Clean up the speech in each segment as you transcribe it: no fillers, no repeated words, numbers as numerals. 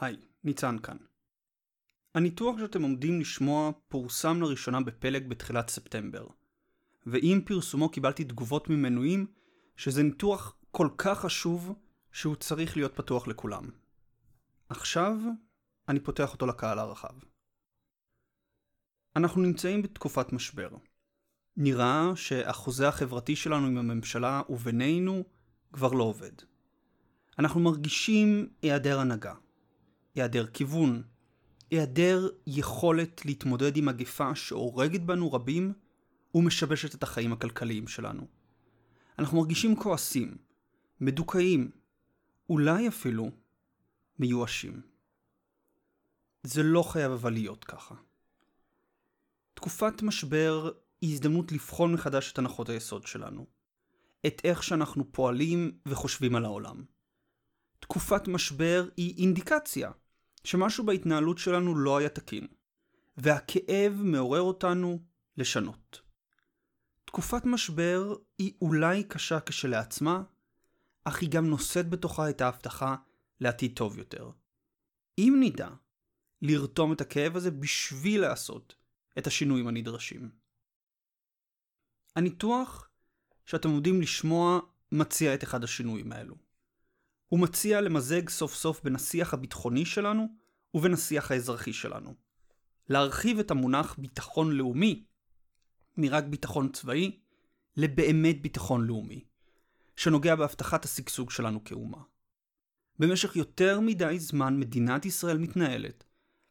היי, ניצן כאן. הניתוח שאתם עומדים לשמוע פורסם לראשונה בפלג בתחילת ספטמבר, ועם פרסומו קיבלתי תגובות ממנויים שזה ניתוח כל כך חשוב שהוא צריך להיות פתוח לכולם. עכשיו אני פותח אותו לקהל הרחב. אנחנו נמצאים בתקופת משבר. נראה שהחוזה החברתי שלנו עם הממשלה ובינינו כבר לא עובד. אנחנו מרגישים היעדר הנהגה, היעדר כיוון, היעדר יכולת להתמודד עם מגפה שהורגת בנו רבים ומשבשת את החיים הכלכליים שלנו. אנחנו מרגישים כועסים, מדוכאים, אולי אפילו מיואשים. זה לא חייב אבל להיות ככה. תקופת משבר היא הזדמנות לבחון מחדש את הנחות היסוד שלנו, את איך שאנחנו פועלים וחושבים על העולם. תקופת משבר היא אינדיקציה שמשהו בהתנהלות שלנו לא היה תקין, והכאב מעורר אותנו לשנות. תקופת משבר היא אולי קשה כשלעצמה, אך היא גם נושאת בתוכה את ההבטחה לעתיד טוב יותר. אם נדע לרתום את הכאב הזה בשביל לעשות את השינויים הנדרשים. הניתוח שאתם עומדים לשמוע מציע את אחד השינויים האלו. הוא מציע למזג סוף סוף בין השיח הביטחוני שלנו ובין השיח האזרחי שלנו. להרחיב את המונח ביטחון לאומי מרק ביטחון צבאי לבאמת ביטחון לאומי, שנוגע בהבטחת השגשוג שלנו כאומה. במשך יותר מדי זמן מדינת ישראל מתנהלת,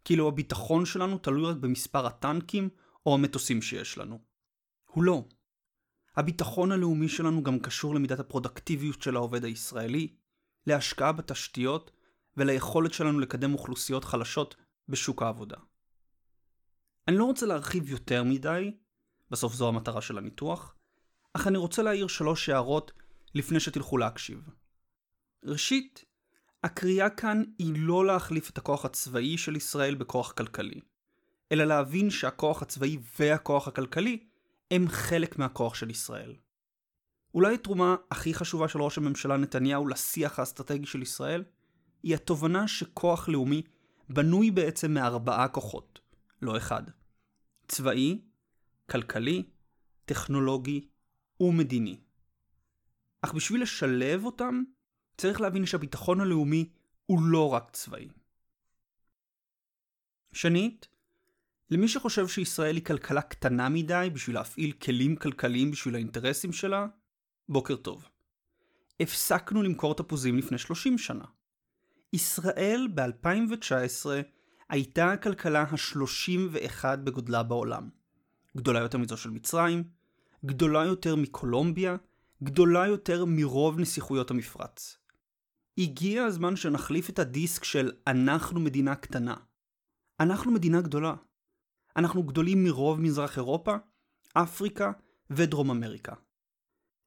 כאילו הביטחון שלנו תלוי רק במספר הטנקים או המטוסים שיש לנו. הוא לא. הביטחון הלאומי שלנו גם קשור למידת הפרודקטיביות של העובד הישראלי, להשקעה בתשתיות וליכולת שלנו לקדם אוכלוסיות חלשות בשוק העבודה. אני לא רוצה להרחיב יותר מדי, בסוף זו המטרה של הניתוח, אך אני רוצה להעיר 3 הערות לפני שתלכו להקשיב. ראשית, הקריאה כאן היא לא להחליף את הכוח הצבאי של ישראל בכוח כלכלי, אלא להבין שהכוח הצבאי והכוח הכלכלי הם חלק מהכוח של ישראל. אולי התרומה הכי חשובה של ראש הממשלה נתניהו לשיח האסטרטגי של ישראל היא התובנה שכוח לאומי בנוי בעצם מ4 כוחות, לא אחד. צבאי, כלכלי, טכנולוגי ומדיני. אך בשביל לשלב אותם, צריך להבין שהביטחון הלאומי הוא לא רק צבאי. שנית, למי שחושב שישראל היא כלכלה קטנה מדי בשביל להפעיל כלים כלכליים בשביל האינטרסים שלה, בוקר טוב. הפסקנו למכור תפוזים לפני 30 שנה. ישראל ב-2019 הייתה הכלכלה ה-31 בגודלה בעולם. גדולה יותר מזו של מצרים, גדולה יותר מקולומביה, גדולה יותר מרוב נסיכויות המפרץ. הגיע הזמן שנחליף את הדיסק של אנחנו מדינה קטנה. אנחנו מדינה גדולה. אנחנו גדולים מרוב מזרח אירופה, אפריקה ודרום אמריקה.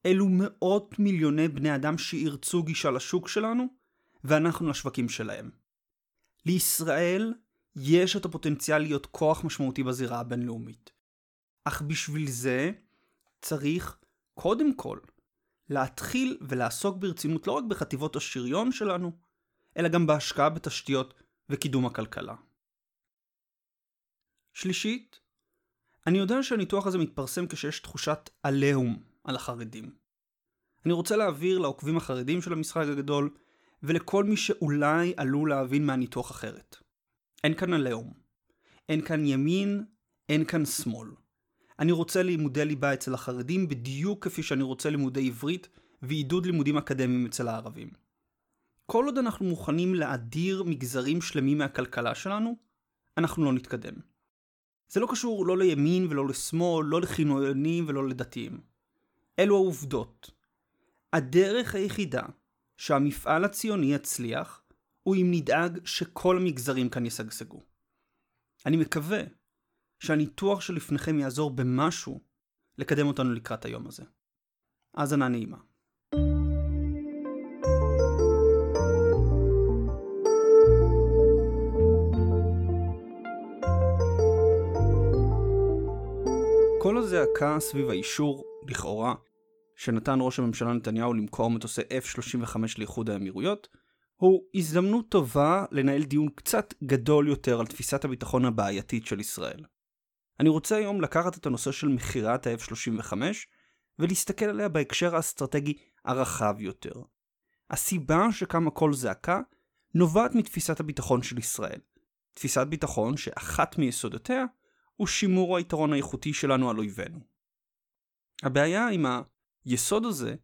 אלו מאות מיליוני בני אדם שירצו גישה לשוק שלנו, ואנחנו לשווקים שלהם. לישראל יש את הפוטנציאל להיות כוח משמעותי בזירה הבינלאומית. אך בשביל זה צריך קודם כל להתחיל ולעסוק ברצינות לא רק בחטיבות השריון שלנו, אלא גם בהשקעה בתשתיות וקידום הכלכלה. שלישית, אני יודע שהניתוח הזה מתפרסם כשיש תחושת עליהום על החרדים. אני רוצה להעביר לעוקבים החרדים של המשחק הגדול ולכל מי שאולי עלול להבין מהניתוח אחרת. אין כאן עליהום. אין כאן ימין, אין כאן שמאל. אני רוצה לימודי ליבה אצל החרדים בדיוק כפי שאני רוצה לימודי עברית ועידוד לימודים אקדמיים אצל הערבים. כל עוד אנחנו מוכנים להדיר מגזרים שלמים מהכלכלה שלנו, אנחנו לא נתקדם. זה לא קשור לא לימין ולא לשמאל, לא לחילונים ולא לדתיים. אלו העובדות. הדרך היחידה שהמפעל הציוני יצליח הוא אם נדאג שכל המגזרים כאן ישגשגו. אני מקווה שהניתוח שלפניכם יעזור במשהו לקדם אותנו לקראת היום הזה. האזנה נעימה. כל הזעקה סביב האישור, לכאורה, שנתן ראש הממשלה נתניהו למכור מטוסי F-35 לאיחוד האמירויות, הוא הזדמנות טובה לנהל דיון קצת גדול יותר על תפיסת הביטחון הבעייתית של ישראל. אני רוצה היום לקחת את הנושא של מחירת ה-F-35 ולהסתכל עליה בהקשר האסטרטגי הרחב יותר. הסיבה שקמה כל זעקה נובעת מתפיסת הביטחון של ישראל. תפיסת ביטחון שאחת מיסודותיה הוא שימור היתרון האיכותי שלנו על אויבינו. הבעיה עם היסוד הזה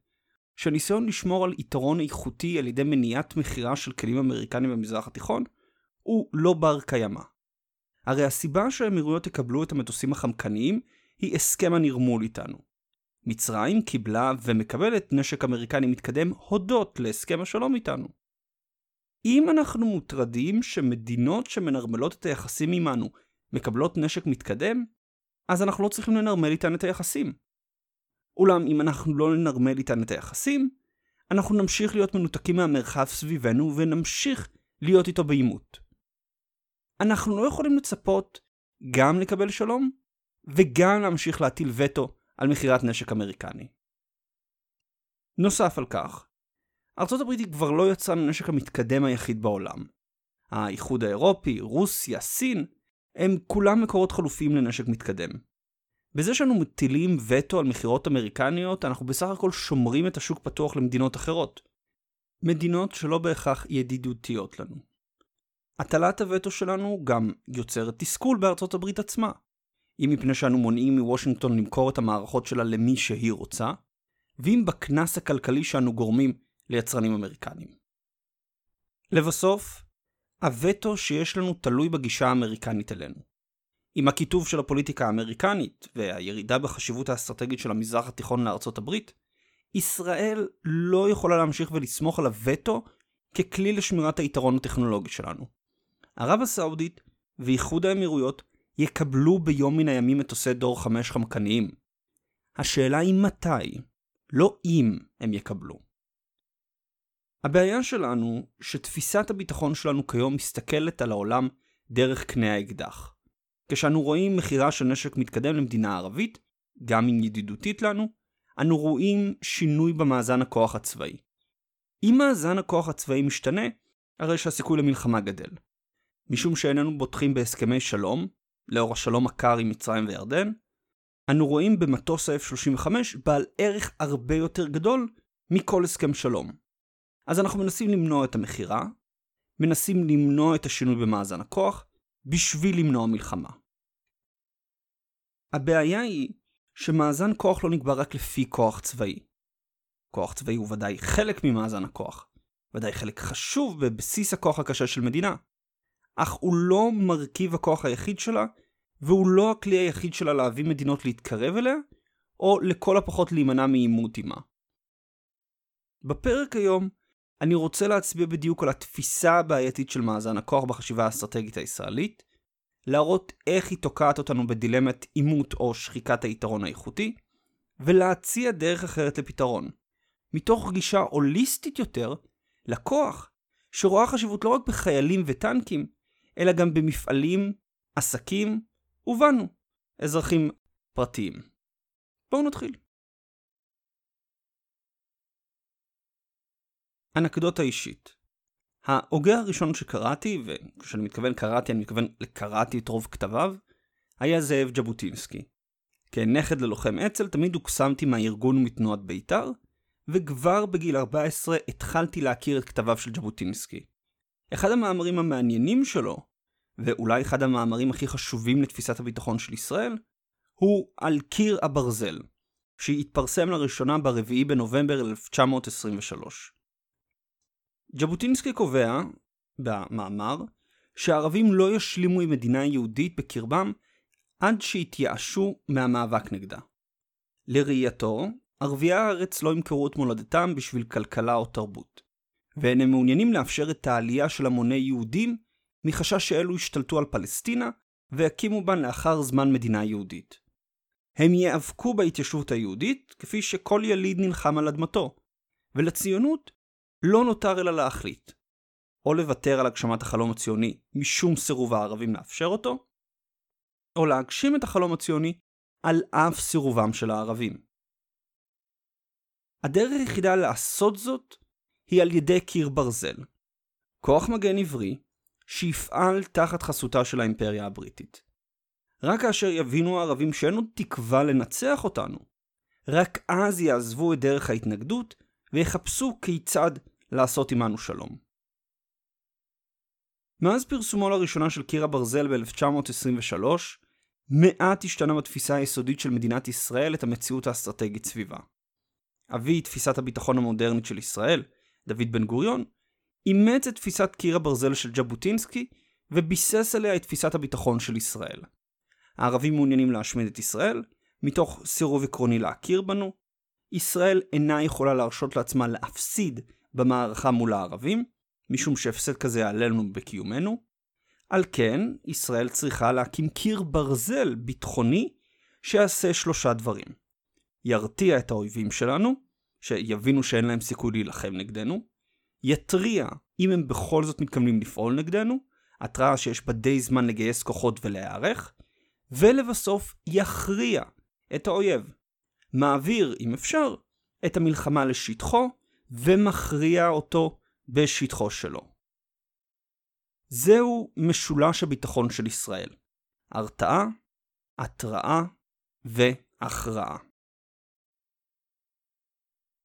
שהניסיון לשמור על יתרון איכותי על ידי מניעת מחירה של כלים אמריקנים במזרח התיכון הוא לא בר קיימא. הרי הסיבה שהאמירויות יקבלו את המטוסים החמקניים היא הסכם הנרמול איתנו. מצרים קיבלה ומקבלת נשק אמריקני מתקדם הודות להסכם השלום איתנו. אם אנחנו מוטרדים שמדינות שמנרמלות את היחסים עמנו מקבלות נשק מתקדם, אז אנחנו לא צריכים לנרמל איתן את היחסים. אולם אם אנחנו לא ננרמל איתן את היחסים, אנחנו נמשיך להיות מנותקים מהמרחב סביבנו ונמשיך להיות איתו בעימות. אנחנו לא יכולים לצפות גם לקבל שלום וגם להמשיך להטיל וטו על מחירת נשק אמריקני. נוסף על כך, ארצות הברית היא כבר לא יצאה מהנשק המתקדם היחיד בעולם. האיחוד האירופי, רוסיה, סין, הם כולם מקורות חלופיים לנשק מתקדם. בזה שאנו מטילים וטו על מחירות אמריקניות, אנחנו בסך הכל שומרים את השוק פתוח למדינות אחרות. מדינות שלא בהכרח ידידותיות לנו. הטלת הווטו שלנו גם יוצרת תסכול בארצות הברית עצמה. אם מפני שאנו מונעים מוושינגטון למכור את המערכות שלה למי שהיא רוצה, ואם בכנס הכלכלי שאנו גורמים ליצרנים אמריקנים. לבסוף, הווטו שיש לנו תלוי בגישה האמריקנית אלינו. עם הכיתוב של הפוליטיקה האמריקנית והירידה בחשיבות האסטרטגית של המזרח התיכון לארצות הברית, ישראל לא יכולה להמשיך ולסמוך על הווטו ככלי לשמירת היתרון הטכנולוגי שלנו. ערב הסעודית ואיחוד האמירויות יקבלו ביום מן הימים מטוסי דור 5 חמקניים. השאלה היא מתי, לא אם הם יקבלו. הבעיה שלנו שתפיסת הביטחון שלנו כיום מסתכלת על העולם דרך קנה האקדח. כשאנו רואים מחירה של נשק מתקדם למדינה ערבית, גם אם ידידותית לנו, אנו רואים שינוי במאזן הכוח הצבאי. אם מאזן הכוח הצבאי משתנה, הרי שהסיכוי למלחמה גדל. משום שאיננו בוטחים בהסכמי שלום, לאור השלום הקר עם מצרים וירדן, אנו רואים במטוס ה-F-35 בעל ערך הרבה יותר גדול מכל הסכם שלום. אז אנחנו מנסים למנוע את המחירה, מנסים למנוע את השינוי במאזן הכוח, בשביל למנוע מלחמה. הבעיה היא שמאזן כוח לא נקבע רק לפי כוח צבאי. כוח צבאי הוא ודאי חלק ממאזן הכוח, ודאי חלק חשוב בבסיס הכוח הקשה של מדינה, אך הוא לא מרכיב הכוח היחיד שלה, והוא לא הכלי היחיד שלה להביא מדינות להתקרב אליה, או לכל הפחות להימנע מעימות עימה. בפרק היום, אני רוצה להצביע בדיוק על התפיסה הבעייתית של מאזן הכוח בחשיבה האסטרטגית הישראלית, להראות איך היא תוקעת אותנו בדילמת עימות או שחיקת היתרון האיכותי, ולהציע דרך אחרת לפתרון, מתוך גישה הוליסטית יותר לכוח, שרואה חשיבות לא רק בחיילים וטנקים, אלא גם במפעלים, עסקים ובנו, אזרחים פרטיים. בואו נתחיל. אנקדוטה אישית. ההוגה הראשון שקראתי, וכשאני מתכוון קראתי, אני מתכוון לקראתי את רוב כתביו, היה זאב ז'בוטינסקי. כנכד ללוחם אצ"ל, תמיד הוקסמתי מהארגון מתנועת בית"ר, וכבר בגיל 14 התחלתי להכיר את כתביו של ז'בוטינסקי. אחד המאמרים המעניינים שלו, ואולי אחד המאמרים הכי חשובים לתפיסת הביטחון של ישראל, הוא על קיר הברזל, שהתפרסם לראשונה ב-4 בנובמבר 1923. ז'בוטינסקי קובע, במאמר, שהערבים לא ישלימו עם מדינה יהודית בקרבם עד שהתייאשו מהמאבק נגדה. לראייתו, ערביי הארץ לא ימכרו את מולדתם בשביל כלכלה או תרבות, והן הם מעוניינים לאפשר את העלייה של המוני יהודים מחשש שאלו השתלטו על פלסטינה והקימו בן לאחר זמן מדינה יהודית. הם יאבקו בהתיישבות היהודית כפי שכל יליד נלחם על אדמתו, ולציונות לא נותר אלא להחליט, או לוותר על הגשמת החלום הציוני משום סירוב הערבים לאפשר אותו, או להגשים את החלום הציוני על אף סירובם של הערבים. הדרך היחידה לעשות זאת היא על ידי קיר ברזל, כוח מגן עברי שיפעל תחת חסותה של האימפריה הבריטית. רק כאשר יבינו הערבים שאין עוד תקווה לנצח אותנו, רק אז יעזבו את דרך ההתנגדות ויחפשו כיצד לעשות עמנו שלום. מאז פרסומו לראשונה של קיר הברזל ב-1923, מעט השתנה בתפיסה היסודית של מדינת ישראל את המציאות האסטרטגית סביבה. אבי תפיסת הביטחון המודרנית של ישראל, דוד בן גוריון, אימץ את תפיסת קיר הברזל של ז'בוטינסקי וביסס עליה את תפיסת הביטחון של ישראל. הערבים מעוניינים להשמיד את ישראל, מתוך סירוב עקרוני להכיר בנו. ישראל אינה יכולה להרשות לעצמה להפסיד במערכה מול הערבים, משום שהפסד כזה יעלה לנו בקיומנו. על כן, ישראל צריכה להקים קיר ברזל ביטחוני שיעשה שלושה דברים. ירתיע את האויבים שלנו, שיבינו שאין להם סיכוי להילחם נגדנו. יתריע אם הם בכל זאת מתכוונים לפעול נגדנו, התראה שיש בה די זמן לגייס כוחות ולהיערך. ולבסוף יכריע את האויב, מעביר, אם אפשר, את המלחמה לשטחו ומכריע אותו בשטחו שלו. זהו משולש הביטחון של ישראל. הרתעה, התראה והכרעה.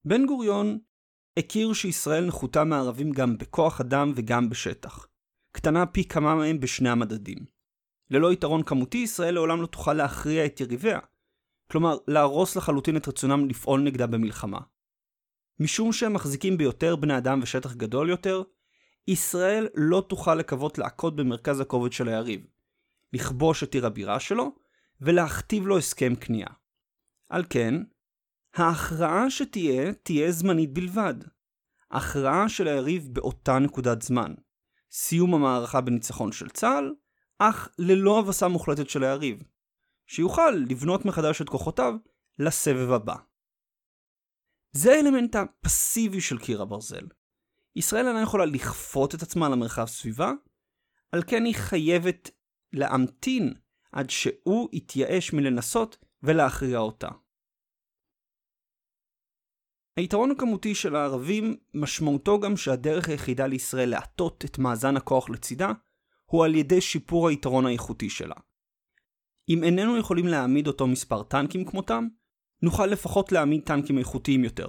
בן גוריון הכיר שישראל נחותה מערבים גם בכוח אדם וגם בשטח. קטנה פי כמה מהם בשני המדדים. ללא יתרון כמותי, ישראל לעולם לא תוכל להכריע את יריביה, כלומר להרוס לחלוטין את רצונם לפעול נגדה במלחמה. משום שהם מחזיקים ביותר בני אדם ושטח גדול יותר, ישראל לא תוכל לקוות לעקוד במרכז הכובד של היריב, לכבוש את עיר הבירה שלו ולהכתיב לו הסכם קנייה. על כן, ההכרעה שתהיה, תהיה זמנית בלבד. הכרעה של היריב באותה נקודת זמן. סיום המערכה בניצחון של צה"ל, אך ללא הבסה מוחלטת של היריב, שיוכל לבנות מחדש את כוחותיו לסבב הבא. זה האלמנט הפסיבי של קיר הברזל. ישראל אינה יכולה לכפות את עצמה למרחב סביבה, על כן היא חייבת להמתין עד שהוא יתייאש מלנסות ולהכריע אותה. היתרון הכמותי של הערבים משמעותו גם שהדרך היחידה לישראל להטות את מאזן הכוח לצידה, הוא על ידי שיפור היתרון האיכותי שלה. אם איננו יכולים להעמיד אותו מספר טנקים כמותם, נוכל לפחות להעמיד טנקים איכותיים יותר,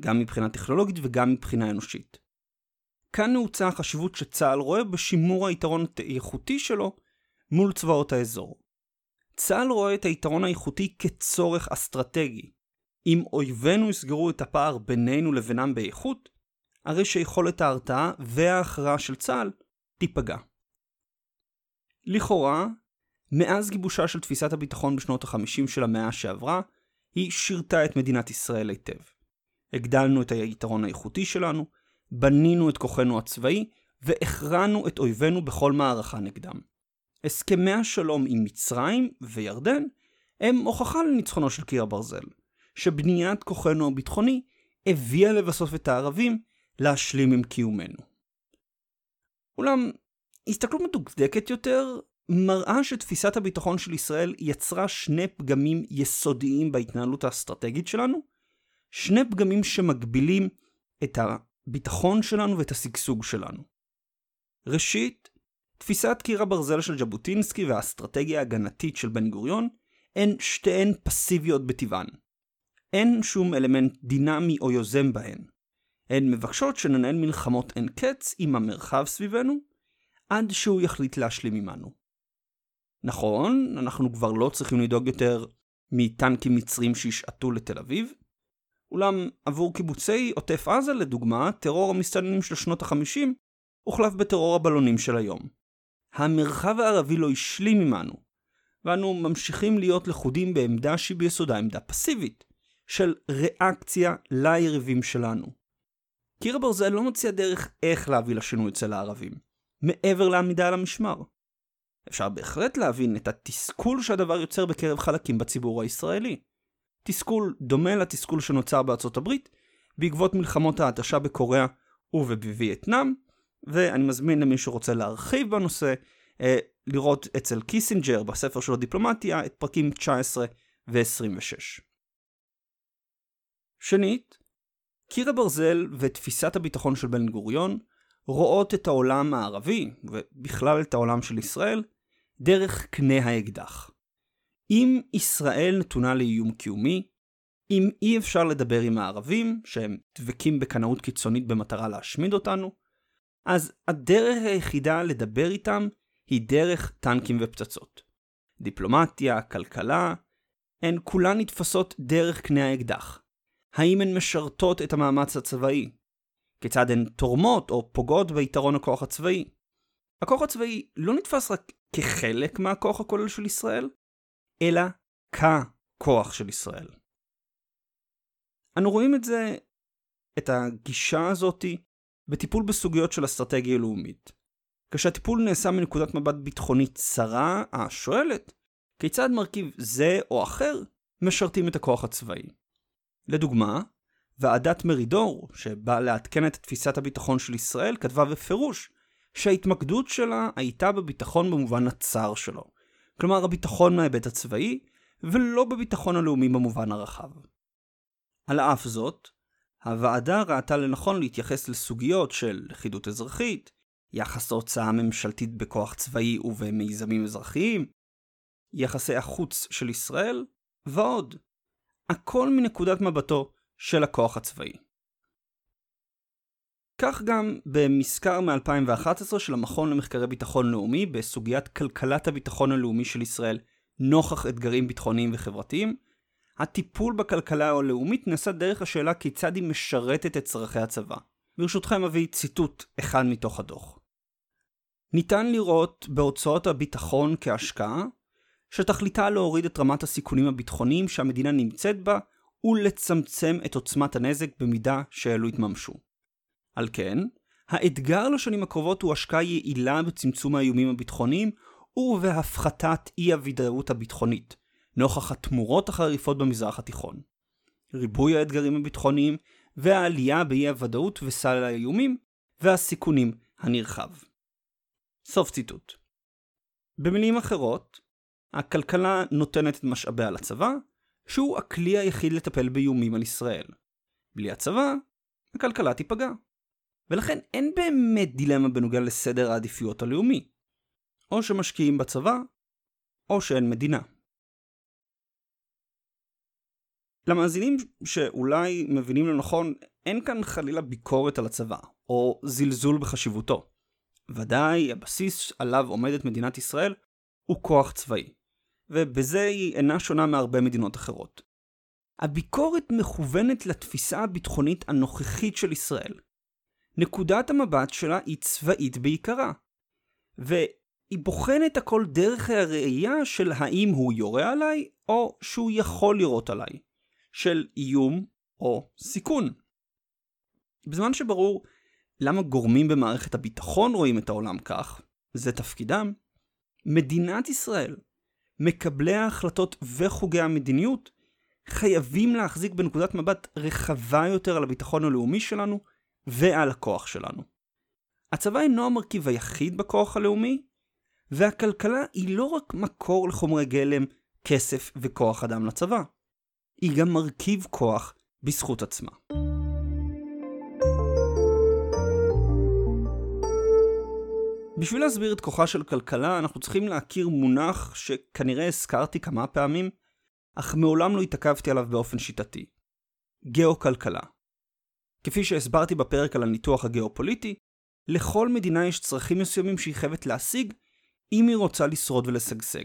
גם מבחינה טכנולוגית וגם מבחינה אנושית. כאן נעוצה החשיבות שצה"ל רואה בשימור היתרון האיכותי שלו מול צבאות האזור. צה"ל רואה את היתרון האיכותי כצורך אסטרטגי. אם אויבינו יסגרו את הפער בינינו לבינם באיכות, הרי שיכולת ההרתעה וההכרעה של צה"ל תיפגע. לכאורה, מאז גיבושה של תפיסת הביטחון בשנות ה-50 של המאה שעברה, היא שירתה את מדינת ישראל היטב. הגדלנו את היתרון האיכותי שלנו, בנינו את כוחנו הצבאי, והכרענו את אויבינו בכל מערכה נגדם. הסכמי השלום עם מצרים וירדן הם הוכחה לניצחונו של קיר הברזל, שבניית כוחנו הביטחוני הביאה לבסוף את הערבים להשלים עם קיומנו. אולם, הסתכלות מדוקדקת יותר מראה שתפיסת הביטחון של ישראל יצרה שני פגמים יסודיים בהתנהלות האסטרטגית שלנו, שני פגמים שמגבילים את הביטחון שלנו ואת השגשוג שלנו. ראשית, תפיסת קיר הברזל של ז'בוטינסקי והאסטרטגיה ההגנתית של בן גוריון הן שתיהן פסיביות בטבען. אין שום אלמנט דינמי או יוזם בהן. הן מבקשות שננהל מלחמות אין קץ עם המרחב סביבנו, עד שהוא יחליט להשלים עמנו. נכון, אנחנו כבר לא צריכים לדאוג יותר מטנקים מצרים שישעטו לתל אביב, אולם עבור קיבוצי עוטף עזה לדוגמה, טרור המסתננים של שנות ה-50 הוחלף בטרור הבלונים של היום. המרחב הערבי לא השלים עמנו, ואנו ממשיכים להיות לכודים בעמדה שהיא ביסודה עמדה פסיבית, של ריאקציה ליריבים שלנו. קיר הברזל לא מציע דרך איך להביא לשינוי אצל הערבים. מעבר לעמידה על המשמר. אפשר בהחלט להבין את התסכול שהדבר יוצר בקרב חלקים בציבור הישראלי. תסכול דומה לתסכול שנוצר בארצות הברית, בעקבות מלחמות ההתשה בקוריאה ובווייטנאם, ואני מזמין למי שרוצה להרחיב בנושא, לראות אצל קיסינג'ר בספר שלו דיפלומטיה את פרקים 19 ו-26. שנית, קיר הברזל ותפיסת הביטחון של בן גוריון, רואות את העולם הערבי, ובכלל את העולם של ישראל, דרך קנה האקדח. אם ישראל נתונה לאיום קיומי, אם אי אפשר לדבר עם הערבים, שהם דבקים בקנאות קיצונית במטרה להשמיד אותנו, אז הדרך היחידה לדבר איתם היא דרך טנקים ופצצות. דיפלומטיה, כלכלה, הן כולן נתפסות דרך קנה האקדח. האם הן משרתות את המאמץ הצבאי? כיצד הן תורמות או פוגעות ביתרון הכוח הצבאי? הכוח הצבאי לא נתפס רק כחלק מהכוח הכולל של ישראל, אלא ככוח של ישראל. אנו רואים את זה, את הגישה הזאת, בטיפול בסוגיות של אסטרטגיה לאומית. כשהטיפול נעשה מנקודת מבט ביטחונית צרה, השואלת, כיצד מרכיב זה או אחר משרתים את הכוח הצבאי. לדוגמה, ועדת מרידור, שבאה להתקן את תפיסת הביטחון של ישראל, כתבה בפירוש שההתמקדות שלה הייתה בביטחון במובן הצר שלו. כלומר, הביטחון מההיבט הצבאי, ולא בביטחון הלאומי במובן הרחב. על אף זאת, הוועדה ראתה לנכון להתייחס לסוגיות של לכידות אזרחית, יחס ההוצאה ממשלתית בכוח צבאי ובמיזמים אזרחיים, יחסי החוץ של ישראל, ועוד. הכל מנקודת מבטו של הכוח הצבאי. כך גם במזכר מ-2011 של המכון למחקרי ביטחון לאומי בסוגיית כלכלת הביטחון הלאומי של ישראל נוכח אתגרים ביטחוניים וחברתיים, הטיפול בכלכלה הלאומית נעשה דרך השאלה כיצד היא משרתת את צרכי הצבא. ברשותכם אביא ציטוט אחד מתוך הדוח. ניתן לראות בהוצאות הביטחון כהשקעה, שתכליתה להוריד את רמת הסיכונים הביטחוניים שהמדינה נמצאת בה ולצמצם את עוצמת הנזק במידה שאלו יתממשו. על כן, האתגר לשנים הקרובות הוא השקעה יעילה בצמצום האיומים הביטחוניים ובהפחתת אי-הוודאות הביטחונית, נוכח התמורות החריפות במזרח התיכון. ריבוי האתגרים הביטחוניים והעלייה באי-הוודאות וסל האיומים והסיכונים הנרחב. סוף ציטוט. במילים אחרות, הכלכלה נותנת את משאביה לצבא, שהוא הכלי היחיד לטפל באיומים על ישראל. בלי הצבא, הכלכלה תיפגע. ולכן אין באמת דילמה בנוגע לסדר העדיפויות הלאומי. או שמשקיעים בצבא, או שאין מדינה. למאזינים שאולי מבינים לנכון, אין כאן חלילה ביקורת על הצבא, או זלזול בחשיבותו. ודאי, הבסיס עליו עומדת מדינת ישראל הוא כוח צבאי. ובזה היא אינה שונה מהרבה מדינות אחרות. הביקורת מכוונת לתפיסה הביטחונית הנוכחית של ישראל. נקודת המבט שלה היא צבאית בעיקרה, והיא בוחנת הכל דרך הראייה של האם הוא יורה עליי או שהוא יכול לראות עליי, של איום או סיכון. בזמן שברור למה גורמים במערכת הביטחון רואים את העולם כך, זה תפקידם, מדינת ישראל, מקבלי ההחלטות וחוגי המדיניות חייבים להחזיק בנקודת מבט רחבה יותר על הביטחון הלאומי שלנו ועל הכוח שלנו. הצבא אינו המרכיב היחיד בכוח הלאומי, והכלכלה היא לא רק מקור לחומרי גלם, כסף וכוח אדם לצבא. היא גם מרכיב כוח בזכות עצמה. בשביל להסביר את כוחה של כלכלה, אנחנו צריכים להכיר מונח שכנראה הזכרתי כמה פעמים, אך מעולם לא התעכבתי עליו באופן שיטתי. גיאו-כלכלה. כפי שהסברתי בפרק על הניתוח הגיאופוליטי, לכל מדינה יש צרכים מסוימים שהיא חייבת להשיג, אם היא רוצה לשרוד ולשגשג.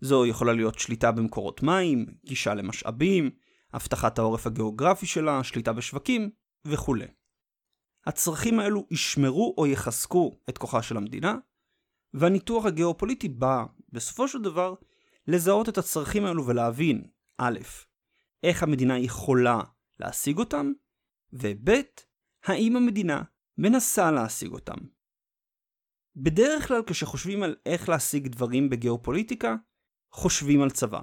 זו יכולה להיות שליטה במקורות מים, גישה למשאבים, הבטחת העורף הגיאוגרפי שלה, שליטה בשווקים וכו'. הצרכים האלו ישמרו או יחזקו את כוחה של המדינה, והניתוח הגיאופוליטי בא, בסופו של דבר, לזהות את הצרכים האלו ולהבין, א', איך המדינה יכולה להשיג אותם, וב', האם המדינה מנסה להשיג אותם. בדרך כלל, כשחושבים על איך להשיג דברים בגיאופוליטיקה, חושבים על צבא.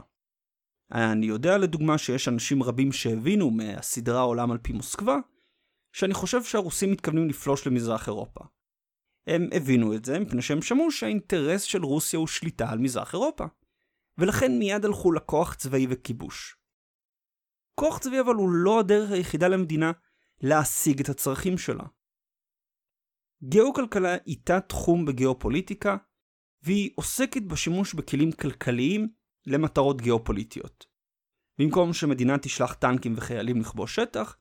אני יודע לדוגמה שיש אנשים רבים שהבינו מהסדרה העולם על פי מוסקבה, שאני חושב שהרוסים מתכוונים לפלוש למזרח אירופה. הם הבינו את זה מפני שהם שמעו שהאינטרס של רוסיה הוא שליטה על מזרח אירופה, ולכן מיד הלכו לכוח צבאי וכיבוש. כוח צבאי אבל הוא לא הדרך היחידה למדינה להשיג את הצרכים שלה. גיאו-כלכלה איתה תחום בגיאופוליטיקה, והיא עוסקת בשימוש בכלים כלכליים למטרות גיאופוליטיות. במקום שמדינה תשלח טנקים וחיילים לכבוש שטח,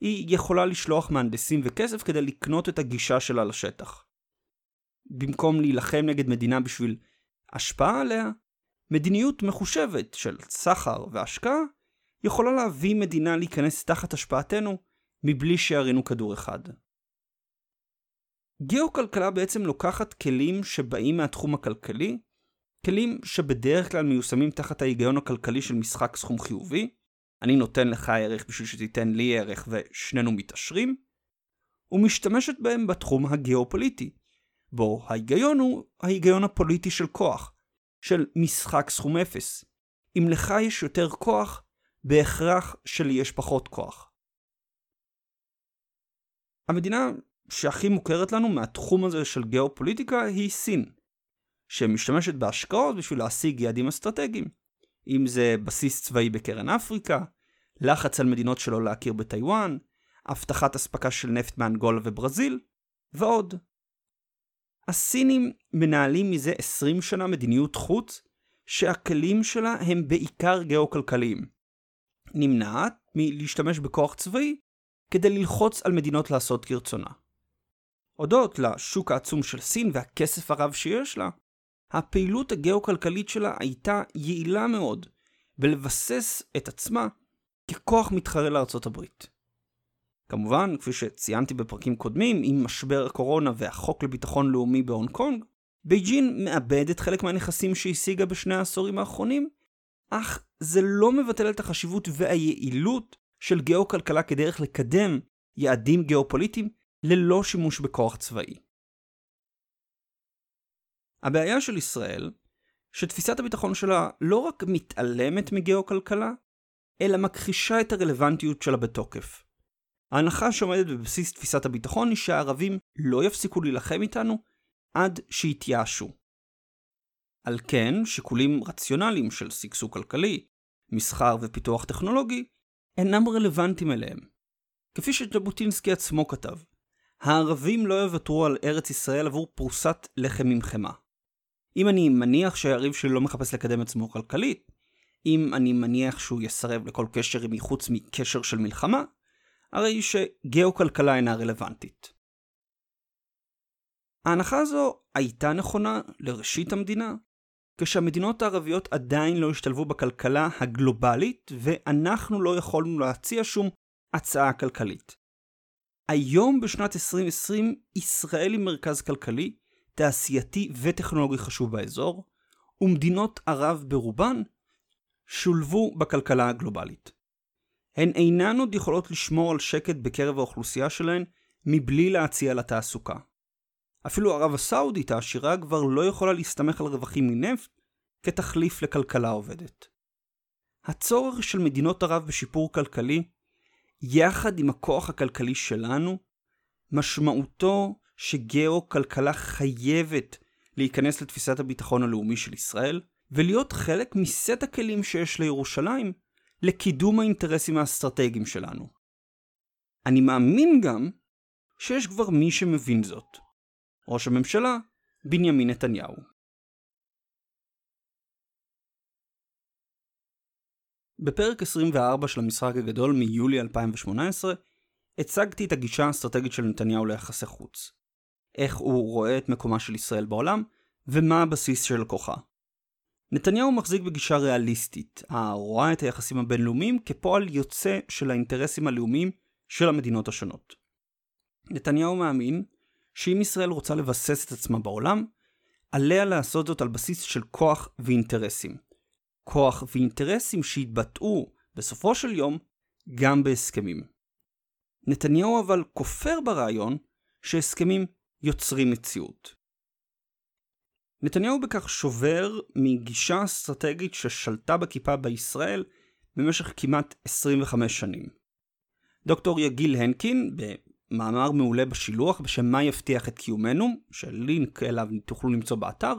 היא יכולה לשלוח מהנדסים וכסף כדי לקנות את הגישה שלה לשטח. במקום להילחם נגד מדינה בשביל השפעה עליה, מדיניות מחושבת של סחר והשקעה יכולה להביא מדינה להיכנס תחת השפעתנו מבלי שירינו כדור אחד. גיאו-כלכלה בעצם לוקחת כלים שבאים מהתחום הכלכלי, כלים שבדרך כלל מיושמים תחת ההיגיון הכלכלי של משחק סכום חיובי, אני נותן לך ערך בשביל שתיתן לי ערך ושנינו מתעשרים, ומשתמשת בהם בתחום הגיאופוליטי, בו ההיגיון הוא ההיגיון הפוליטי של כוח, של משחק סכום אפס. אם לך יש יותר כוח, בהכרח שלי יש פחות כוח. המדינה שהכי מוכרת לנו מהתחום הזה של גיאופוליטיקה היא סין, שמשתמשת בהשקעות בשביל להשיג יעדים אסטרטגיים, אם זה בסיס צבאי בקרן אפריקה, לחץ על מדינות שלא להכיר בטיוואן, הבטחת הספקה של נפט מאנגולה וברזיל, ועוד. הסינים מנהלים מזה 20 שנה מדיניות חוץ, שהכלים שלה הם בעיקר גיאו-כלכליים. נמנעת מלהשתמש בכוח צבאי, כדי ללחוץ על מדינות לעשות כרצונה. הודות לשוק העצום של סין והכסף הרב שיש לה, הפעילות הגיאו-כלכלית שלה הייתה יעילה מאוד בלבסס את עצמה ככוח מתחרה לארצות הברית. כמובן, כפי שציינתי בפרקים קודמים, עם משבר הקורונה והחוק לביטחון לאומי בהונג קונג, בייג'ין מאבדת חלק מהנכסים שהשיגה בשני העשורים האחרונים, אך זה לא מבטל את החשיבות והיעילות של גיאו-כלכלה כדרך לקדם יעדים גיאופוליטיים ללא שימוש בכוח צבאי. הבעיה של ישראל, שתפיסת הביטחון שלה לא רק מתעלמת מגיאו-כלכלה, אלא מכחישה את הרלוונטיות שלה בתוקף. ההנחה שעומדת בבסיס תפיסת הביטחון היא שהערבים לא יפסיקו להילחם איתנו עד שהתייאשו. על כן, שיקולים רציונליים של סגסוג כלכלי, מסחר ופיתוח טכנולוגי, אינם רלוונטיים אליהם. כפי שג'בוטינסקי עצמו כתב, הערבים לא יוותרו על ארץ ישראל עבור פרוסת לחם עם חמה. אם אני מניח שהערב שלי לא מחפש לקדם עצמו כלכלית, אם אני מניח שהוא יסרב לכל קשר מחוץ מקשר של מלחמה, הרי שגיאו-כלכלה אינה רלוונטית. ההנחה הזו הייתה נכונה לראשית המדינה, כשהמדינות הערביות עדיין לא השתלבו בכלכלה הגלובלית, ואנחנו לא יכולנו להציע שום הצעה כלכלית. היום בשנת 2020 ישראל היא מרכז כלכלי, תעשייתי וטכנולוגי חשוב באזור, ומדינות ערב ברובן שולבו בכלכלה הגלובלית. הן אינן עוד יכולות לשמור על שקט בקרב האוכלוסייה שלהן מבלי להציע לתעסוקה. אפילו ערב הסעודית העשירה כבר לא יכולה להסתמך על רווחים מנפט כתחליף לכלכלה עובדת. הצורך של מדינות ערב בשיפור כלכלי, יחד עם הכוח הכלכלי שלנו, משמעותו שגיאו-כלכלה חייבת להיכנס לתפיסת הביטחון הלאומי של ישראל, ולהיות חלק מסט הכלים שיש לירושלים לקידום האינטרסים האסטרטגיים שלנו. אני מאמין גם שיש כבר מי שמבין זאת. ראש הממשלה, בנימין נתניהו. בפרק 24 של המשחק הגדול מיולי 2018, הצגתי את הגישה האסטרטגית של נתניהו ליחסי חוץ. איך הוא רואה את מקומה של ישראל בעולם, ומה הבסיס של כוחה. נתניהו מחזיק בגישה ריאליסטית, הרואה את היחסים הבינלאומיים כפועל יוצא של האינטרסים הלאומיים של המדינות השונות. נתניהו מאמין שאם ישראל רוצה לבסס את עצמה בעולם, עליה לעשות זאת על בסיס של כוח ואינטרסים. כוח ואינטרסים שהתבטאו בסופו של יום גם בהסכמים. נתניהו אבל כופר ברעיון שהסכמים יוצרים מציאות. נתניהו בכך שובר מגישה אסטרטגית ששלטה בכיפה בישראל במשך כמעט 25 שנים. דוקטור יגיל הנקין, במאמר מעולה בשילוח בשם מה יבטיח את קיומנו, שלינק אליו תוכלו למצוא באתר,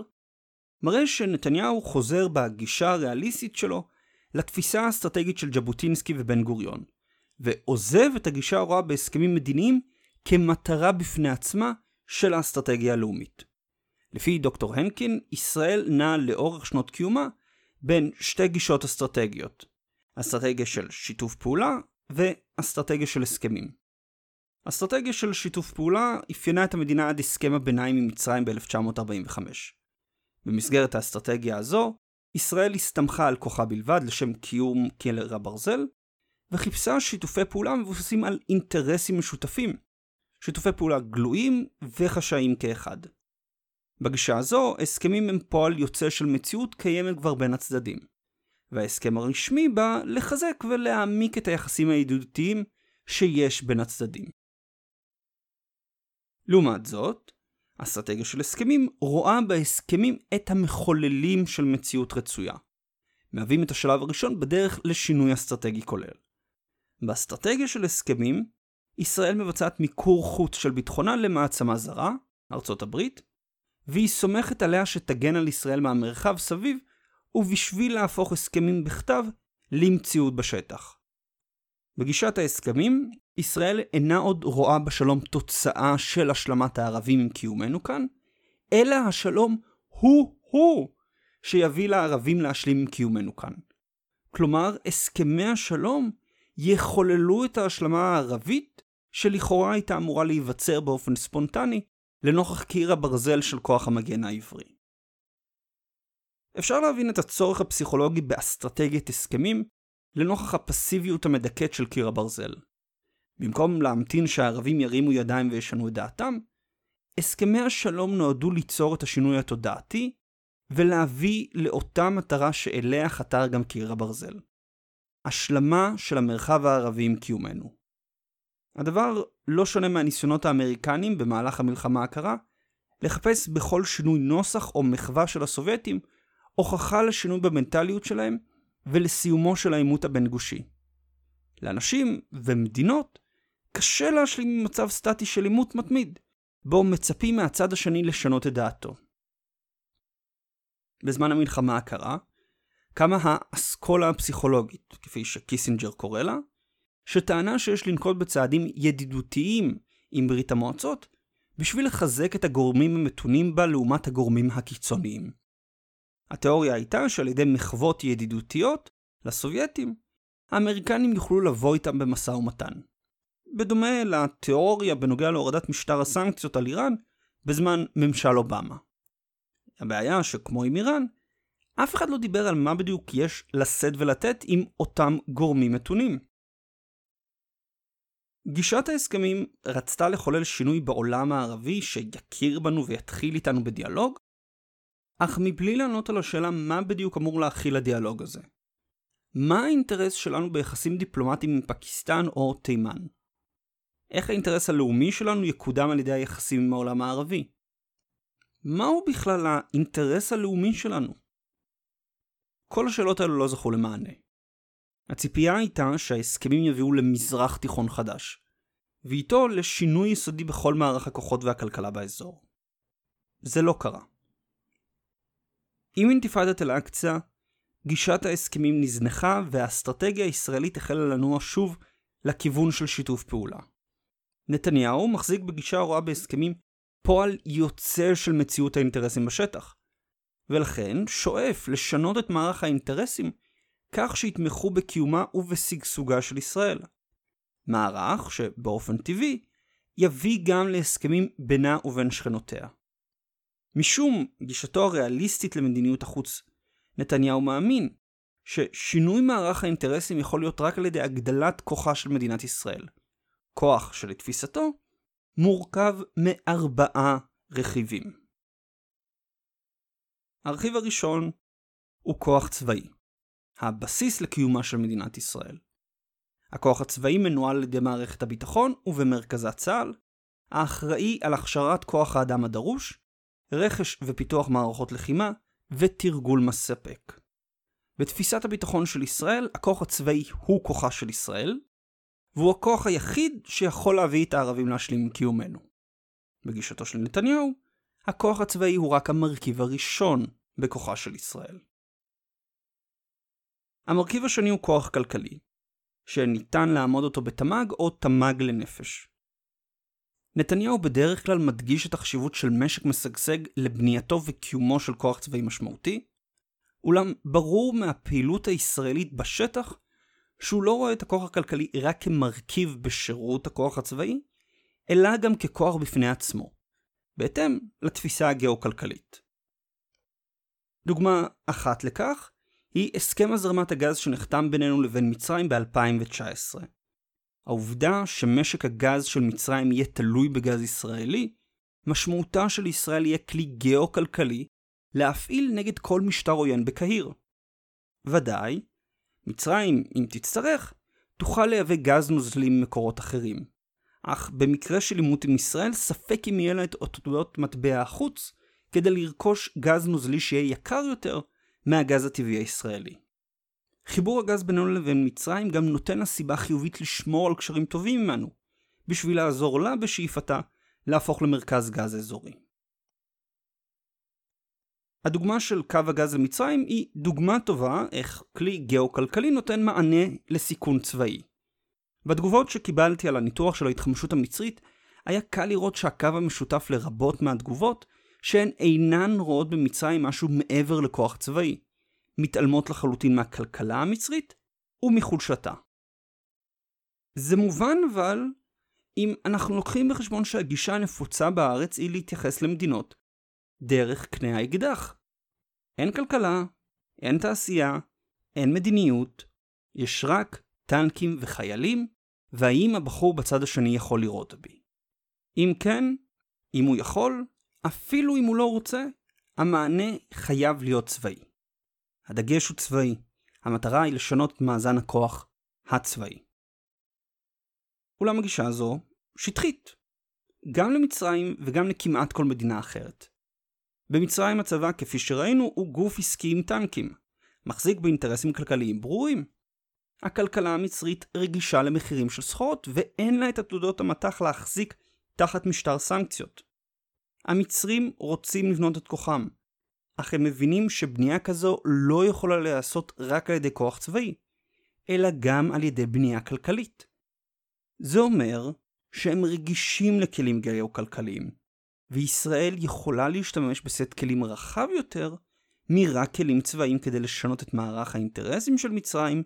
מראה שנתניהו חוזר בגישה הריאליסטית שלו לתפיסה האסטרטגית של ז'בוטינסקי ובן גוריון, ועוזב את הגישה הרואה בהסכמים מדיניים כמטרה בפני עצמה של האסטרטגיה הלאומית. לפי דוקטור הנקין, ישראל נעה לאורך שנות קיומה בין שתי גישות אסטרטגיות, אסטרטגיה של שיתוף פעולה ואסטרטגיה של הסכמים. אסטרטגיה של שיתוף פעולה אפיינה את המדינה עד הסכם הביניים עם מצרים ב-1945. במסגרת האסטרטגיה הזו, ישראל הסתמכה על כוחה בלבד לשם קיום קיר הברזל, וחיפשה שיתופי פעולה מבוססים על אינטרסים משותפים, שיתופי פעולה גלויים וחשאיים כאחד. בגישה הזו, הסכמים הם פועל יוצא של מציאות קיימת כבר בין הצדדים, וההסכם הרשמי בא לחזק ולהעמיק את היחסים הידידותיים שיש בין הצדדים. לעומת זאת, אסטרטגיה של הסכמים רואה בהסכמים את המחוללים של מציאות רצויה. מהווים את השלב הראשון בדרך לשינוי אסטרטגי כולל. באסטרטגיה של הסכמים, ישראל מבצעת מיקור חוץ של ביטחונה למעצמה זרה, ארצות הברית, והיא סומכת עליה שתגן על ישראל מהמרחב סביב, ובשביל להפוך הסכמים בכתב למציאות בשטח. בגישת ההסכמים, ישראל אינה עוד רואה בשלום תוצאה של השלמת הערבים עם קיומנו כאן, אלא השלום הוא שיביא לערבים להשלים עם קיומנו כאן. כלומר, הסכמי השלום יחוללו את ההשלמה הערבית שלכאורה הייתה אמורה להיווצר באופן ספונטני לנוכח קיר הברזל של כוח המגן העברי. אפשר להבין את הצורך הפסיכולוגי באסטרטגיית הסכמים לנוכח הפסיביות המדכאת של קיר הברזל. במקום להמתין שהערבים ירימו ידיים וישנו את דעתם, הסכמי השלום נועדו ליצור את השינוי התודעתי ולהביא לאותה מטרה שאליה חתר גם קיר הברזל. השלמה של המרחב הערבי עם קיומנו. הדבר לא שונה מהניסיונות האמריקנים במהלך המלחמה הקרה, לחפש בכל שינוי נוסח או מחווה של הסובייטים, הוכחה לשינוי במנטליות שלהם ולסיומו של העימות הבין-גושי. לאנשים ומדינות קשה להשלים מצב סטטי של עימות מתמיד, בו מצפים מהצד השני לשנות את דעתו. בזמן המלחמה הקרה, קמה האסכולה הפסיכולוגית, כפי שקיסינג'ר קורא לה, שטענה שיש לנקוט בצעדים ידידותיים עם ברית המועצות, בשביל לחזק את הגורמים המתונים בה לעומת הגורמים הקיצוניים. התיאוריה הייתה שעל ידי מחוות ידידותיות לסובייטים, האמריקנים יוכלו לבוא איתם במשא ומתן. בדומה לתיאוריה בנוגע להורדת משטר הסנקציות על איראן בזמן ממשל אובמה. הבעיה שכמו עם איראן, אף אחד לא דיבר על מה בדיוק יש לשאת ולתת עם אותם גורמים מתונים. גישת ההסכמים רצתה לחולל שינוי בעולם הערבי שיכיר בנו ויתחיל איתנו בדיאלוג, אך מבלי לענות על השאלה מה בדיוק אמור להכיל הדיאלוג הזה. מה האינטרס שלנו ביחסים דיפלומטיים עם פקיסטן או תימן? איך האינטרס הלאומי שלנו יקודם על ידי היחסים עם העולם הערבי? מהו בכלל האינטרס הלאומי שלנו? כל השאלות האלו לא זכו למענה. הציפייה הייתה שההסכמים יביאו למזרח תיכון חדש, ואיתו לשינוי יסודי בכל מערך הכוחות והכלכלה באזור. זה לא קרה. עם אינתיפאדת אל-אקצא, גישת ההסכמים נזנחה והאסטרטגיה הישראלית החלה לנוע שוב לכיוון של שיתוף פעולה. נתניהו מחזיק בגישה הרואה בהסכמים פועל יוצא של מציאות האינטרסים בשטח, ולכן שואף לשנות את מערך האינטרסים כך שיתמכו בקיומה ובשגשוגה של ישראל. מערך שבאופן טבעי יביא גם להסכמים בינה ובין שכנותיה. משום גישתו הריאליסטית למדיניות החוץ, נתניהו מאמין ששינוי מערך האינטרסים יכול להיות רק על ידי הגדלת כוחה של מדינת ישראל. כוח שלתפיסתו מורכב מ4 רכיבים. הרכיב הראשון הוא כוח צבאי, הבסיס לקיומה של מדינת ישראל. הכוח הצבאי מנוהל על ידי מערכת הביטחון ובמרכזה צה"ל, האחראי על הכשרת כוח האדם הדרוש, רכש ופיתוח מערכות לחימה ותרגול מספק. בתפיסת הביטחון של ישראל, הכוח הצבאי הוא כוחה של ישראל, והוא הכוח היחיד שיכול להביא את הערבים להשלים קיומנו. בגישתו של נתניהו, הכוח הצבאי הוא רק המרכיב הראשון בכוחה של ישראל. המרכיב השני הוא כוח כלכלי, שניתן לעמוד אותו בתמ"ג או תמ"ג לנפש. נתניהו בדרך כלל מדגיש את החשיבות של משק משגשג לבנייתו וקיומו של כוח צבאי משמעותי, אולם ברור מהפעילות הישראלית בשטח שהוא לא רואה את הכוח הכלכלי רק כמרכיב בשירות הכוח הצבאי, אלא גם ככוח בפני עצמו, בהתאם לתפיסה הגיאו-כלכלית. דוגמה אחת לכך היא הסכם הזרמת הגז שנחתם בינינו לבין מצרים ב-2019. העובדה שמשק הגז של מצרים יהיה תלוי בגז ישראלי, משמעותה של ישראל יהיה כלי גיאו-כלכלי להפעיל נגד כל משטר עוין בקהיר. ודאי, מצרים, אם תצטרך, תוכל להביא גז נוזלי ממקורות אחרים. אך במקרה של עימות עם ישראל, ספק אם יהיה לה את אותות מטבע החוץ כדי לרכוש גז נוזלי שיהיה יקר יותר מהגז הטבעי הישראלי. חיבור הגז בינינו לבין מצרים גם נותן לה סיבה חיובית לשמור על קשרים טובים ממנו, בשביל לעזור לה בשאיפתה להפוך למרכז גז אזורי. הדוגמה של קו הגז למצרים היא דוגמה טובה איך כלי גיאו-כלכלי נותן מענה לסיכון צבאי. בתגובות שקיבלתי על הניתוח של ההתחמשות המצרית, היה קל לראות שהקו המשותף לרבות מהתגובות שהן אינן רואות במצרים משהו מעבר לכוח צבאי, מתעלמות לחלוטין מהכלכלה המצרית ומחולשתה. זה מובן אבל, אם אנחנו לוקחים בחשבון שהגישה הנפוצה בארץ היא להתייחס למדינות דרך קנה האקדח. אין כלכלה, אין תעשייה, אין מדיניות, יש רק טנקים וחיילים, והאם הבחור בצד השני יכול לראות בי. אם כן, אם הוא יכול, אפילו אם הוא לא רוצה, המענה חייב להיות צבאי. הדגש הוא צבאי, המטרה היא לשנות מאזן הכוח הצבאי. אולם הגישה הזו שטחית, גם למצרים וגם לכמעט כל מדינה אחרת. במצרים הצבא, כפי שראינו, הוא גוף עסקי עם טנקים, מחזיק באינטרסים כלכליים ברורים. הכלכלה המצרית רגישה למחירים של סחורות, ואין לה את עתודות המטח להחזיק תחת משטר סנקציות. המצרים רוצים לבנות את כוחם, אך הם מבינים שבנייה כזו לא יכולה להיעשות רק על ידי כוח צבאי, אלא גם על ידי בנייה כלכלית. זה אומר שהם רגישים לכלים גיאו-כלכליים, וישראל יכולה להשתמש בסט כלים רחב יותר מרק כלים צבאיים כדי לשנות את מערך האינטרסים של מצרים,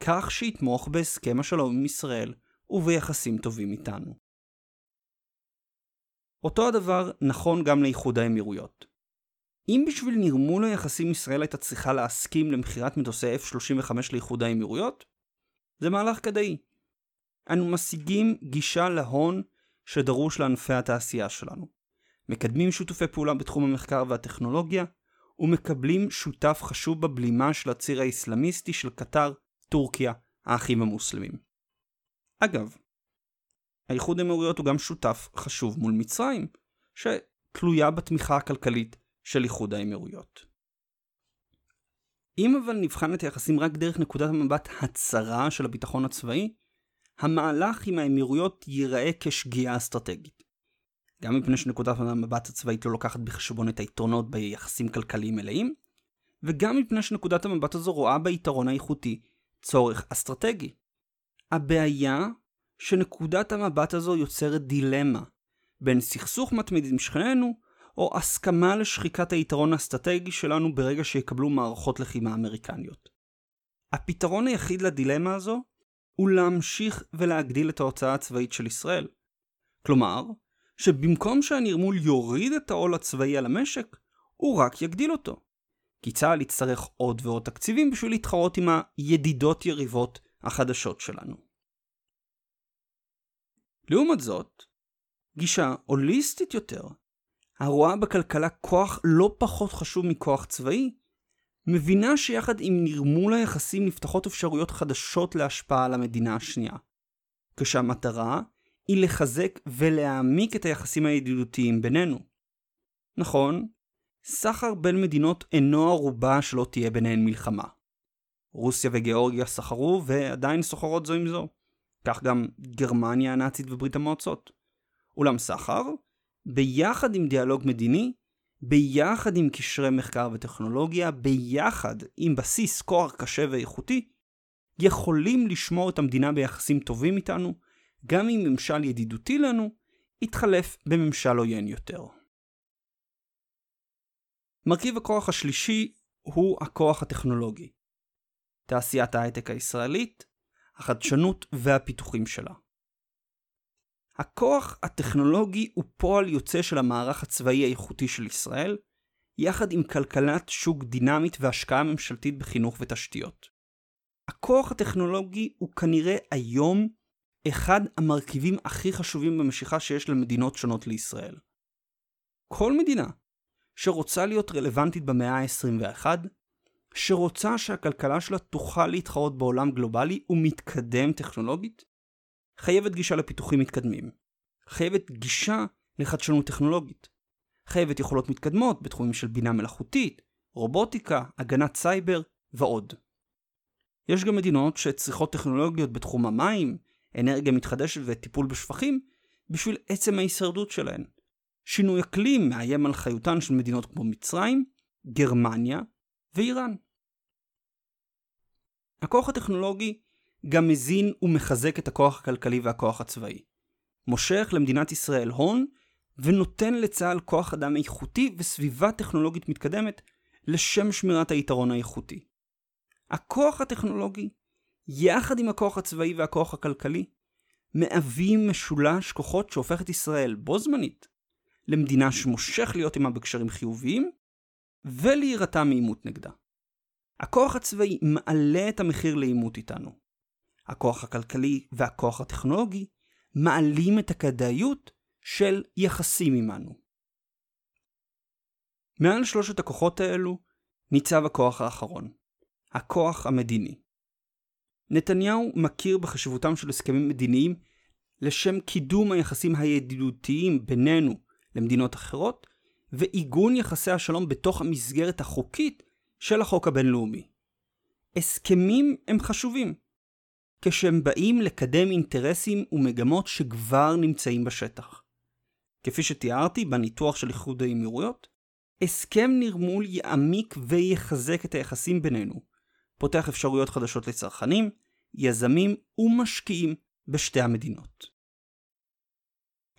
כך שיתמוך בהסכם השלום עם ישראל וביחסים טובים איתנו. אותו הדבר נכון גם לאיחוד האמירויות. אם בשביל נרמול היחסים ישראל הייתה צריכה להסכים למחירת מטוסי F-35 לאיחוד האמירויות, זה מהלך כדאי. אנו משיגים גישה להון שדרוש לענפי התעשייה שלנו, מקדמים שיתופי פעולה בתחום המחקר והטכנולוגיה, ומקבלים שותף חשוב בבלימה של הציר האסלאמיסטי של קטר, טורקיה, האחים המוסלמים. אגב, האיחוד האמירויות הוא גם שותף חשוב מול מצרים, שתלויה בתמיכה הכלכלית של איחוד האמירויות. אם אבל נבחן את היחסים רק דרך נקודת המבט הצרה של הביטחון הצבאי, המהלך עם האמירויות ייראה כשגיאה אסטרטגית. גם מפני שנקודת המבט הצבאית לא לוקחת בחשבון את היתרונות ביחסים כלכליים מלאים, וגם מפני שנקודת המבט הזו רואה ביתרון האיכותי צורך אסטרטגי. הבעיה שנקודת המבט הזו יוצרת דילמה בין סכסוך מתמיד עם שכנינו, או הסכמה לשחיקת היתרון האסטרטגי שלנו ברגע שיקבלו מערכות לחימה אמריקניות. הפתרון היחיד לדילמה הזו הוא להמשיך ולהגדיל את ההוצאה הצבאית של ישראל. כלומר, שבמקום שהנרמול יוריד את העול הצבאי על המשק, הוא רק יגדיל אותו. כי צה"ל יצטרך עוד ועוד תקציבים בשביל להתחרות עם הידידות יריבות החדשות שלנו. לעומת זאת, גישה הוליסטית יותר, הרואה בכלכלה כוח לא פחות חשוב מכוח צבאי, מבינה שיחד עם נרמול היחסים נפתחות אפשרויות חדשות להשפעה על המדינה השנייה. כשהמטרה היא לחזק ולהעמיק את היחסים הידידותיים בינינו. נכון, סחר בין מדינות אינו ערובה שלא תהיה ביניהן מלחמה. רוסיה וגיאורגיה סחרו ועדיין סוחרות זו עם זו. כך גם גרמניה הנאצית וברית המועצות. אולם סחר, ביחד עם דיאלוג מדיני, ביחד עם קשרי מחקר וטכנולוגיה, ביחד עם בסיס כוח קשה ואיכותי, יכולים לשמור את המדינה ביחסים טובים איתנו, גם עם ממשל ידידותי לנו, התחלף בממשל עוין יותר. מרכיב הכוח השלישי הוא הכוח הטכנולוגי. תעשיית ההייטק הישראלית, החדשנות והפיתוחים שלה. הכוח הטכנולוגי הוא פועל יוצא של המערך הצבאי האיכותי של ישראל, יחד עם כלכלת שוק דינמית והשקעה ממשלתית בחינוך ותשתיות. הכוח הטכנולוגי הוא כנראה היום אחד המרכיבים הכי חשובים במשיכה שיש למדינות שונות לישראל. כל מדינה שרוצה להיות רלוונטית במאה ה-21, שרוצה שהכלכלה שלה תוכל להתחרות בעולם גלובלי ומתקדם טכנולוגית, חייבת גישה לפיתוחים מתקדמים, חייבת גישה לחדשנות טכנולוגית, חייבת יכולות מתקדמות בתחומים של בינה מלאכותית, רובוטיקה, הגנת סייבר ועוד. יש גם מדינות שצריכות טכנולוגיות בתחום המים, אנרגיה מתחדשת וטיפול בשפכים בשביל עצם ההישרדות שלהן. שינוי אקלים מאיים על חיותן של מדינות כמו מצרים, גרמניה ואיראן. הכוח הטכנולוגי גם מזין ומחזק את הכוח הכלכלי והכוח הצבאי. מושך למדינת ישראל הון ונותן לצה"ל כוח אדם איכותי וסביבה טכנולוגית מתקדמת לשם שמירת היתרון האיכותי. הכוח הטכנולוגי יחד עם הכוח הצבאי והכוח הכלכלי מהווים משולש כוחות שהופך את ישראל בו זמנית למדינה שמושך להיות עמה בקשרים חיוביים ולהירתע מעימות נגדה. הכוח הצבאי מעלה את המחיר לעימות איתנו. הכוח הכלכלי והכוח הטכנולוגי מעלים את הכדאיות של יחסים עמנו. מעל שלושת הכוחות האלו ניצב הכוח האחרון, הכוח המדיני. נתניהו מכיר בחשיבותם של הסכמים מדיניים לשם קידום היחסים הידידותיים בינינו למדינות אחרות, ועיגון יחסי השלום בתוך המסגרת החוקית של החוק הבינלאומי. הסכמים הם חשובים, כשהם באים לקדם אינטרסים ומגמות שכבר נמצאים בשטח. כפי שתיארתי בניתוח של איחוד האמירויות, הסכם נרמול יעמיק ויחזק את היחסים בינינו, פותח אפשרויות חדשות לצרכנים, יזמים ומשקיעים בשתי המדינות.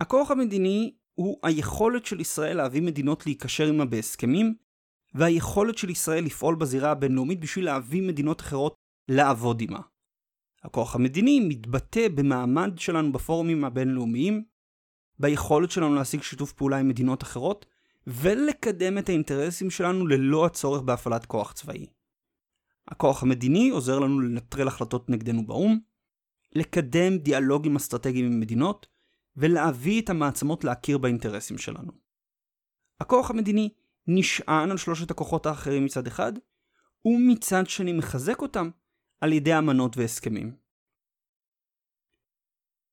הכוח המדיני הוא היכולת של ישראל להביא מדינות להיקשר עמה בהסכמים, והיכולת של ישראל לפעול בזירה הבינלאומית בשביל להביא מדינות אחרות לעבוד עמה. הכוח המדיני מתבטא במעמד שלנו בפורומים הבינלאומיים, ביכולת שלנו להשיג שיתוף פעולה עם מדינות אחרות, ולקדם את האינטרסים שלנו ללא הצורך בהפעלת כוח צבאי. הכוח המדיני עוזר לנו לנטרל החלטות נגדנו באום, לקדם דיאלוגים אסטרטגיים עם מדינות, ולהביא את המעצמות להכיר באינטרסים שלנו. הכוח המדיני נשען על שלושת הכוחות האחרים מצד אחד, ומצד שני מחזק אותם על ידי אמנות והסכמים.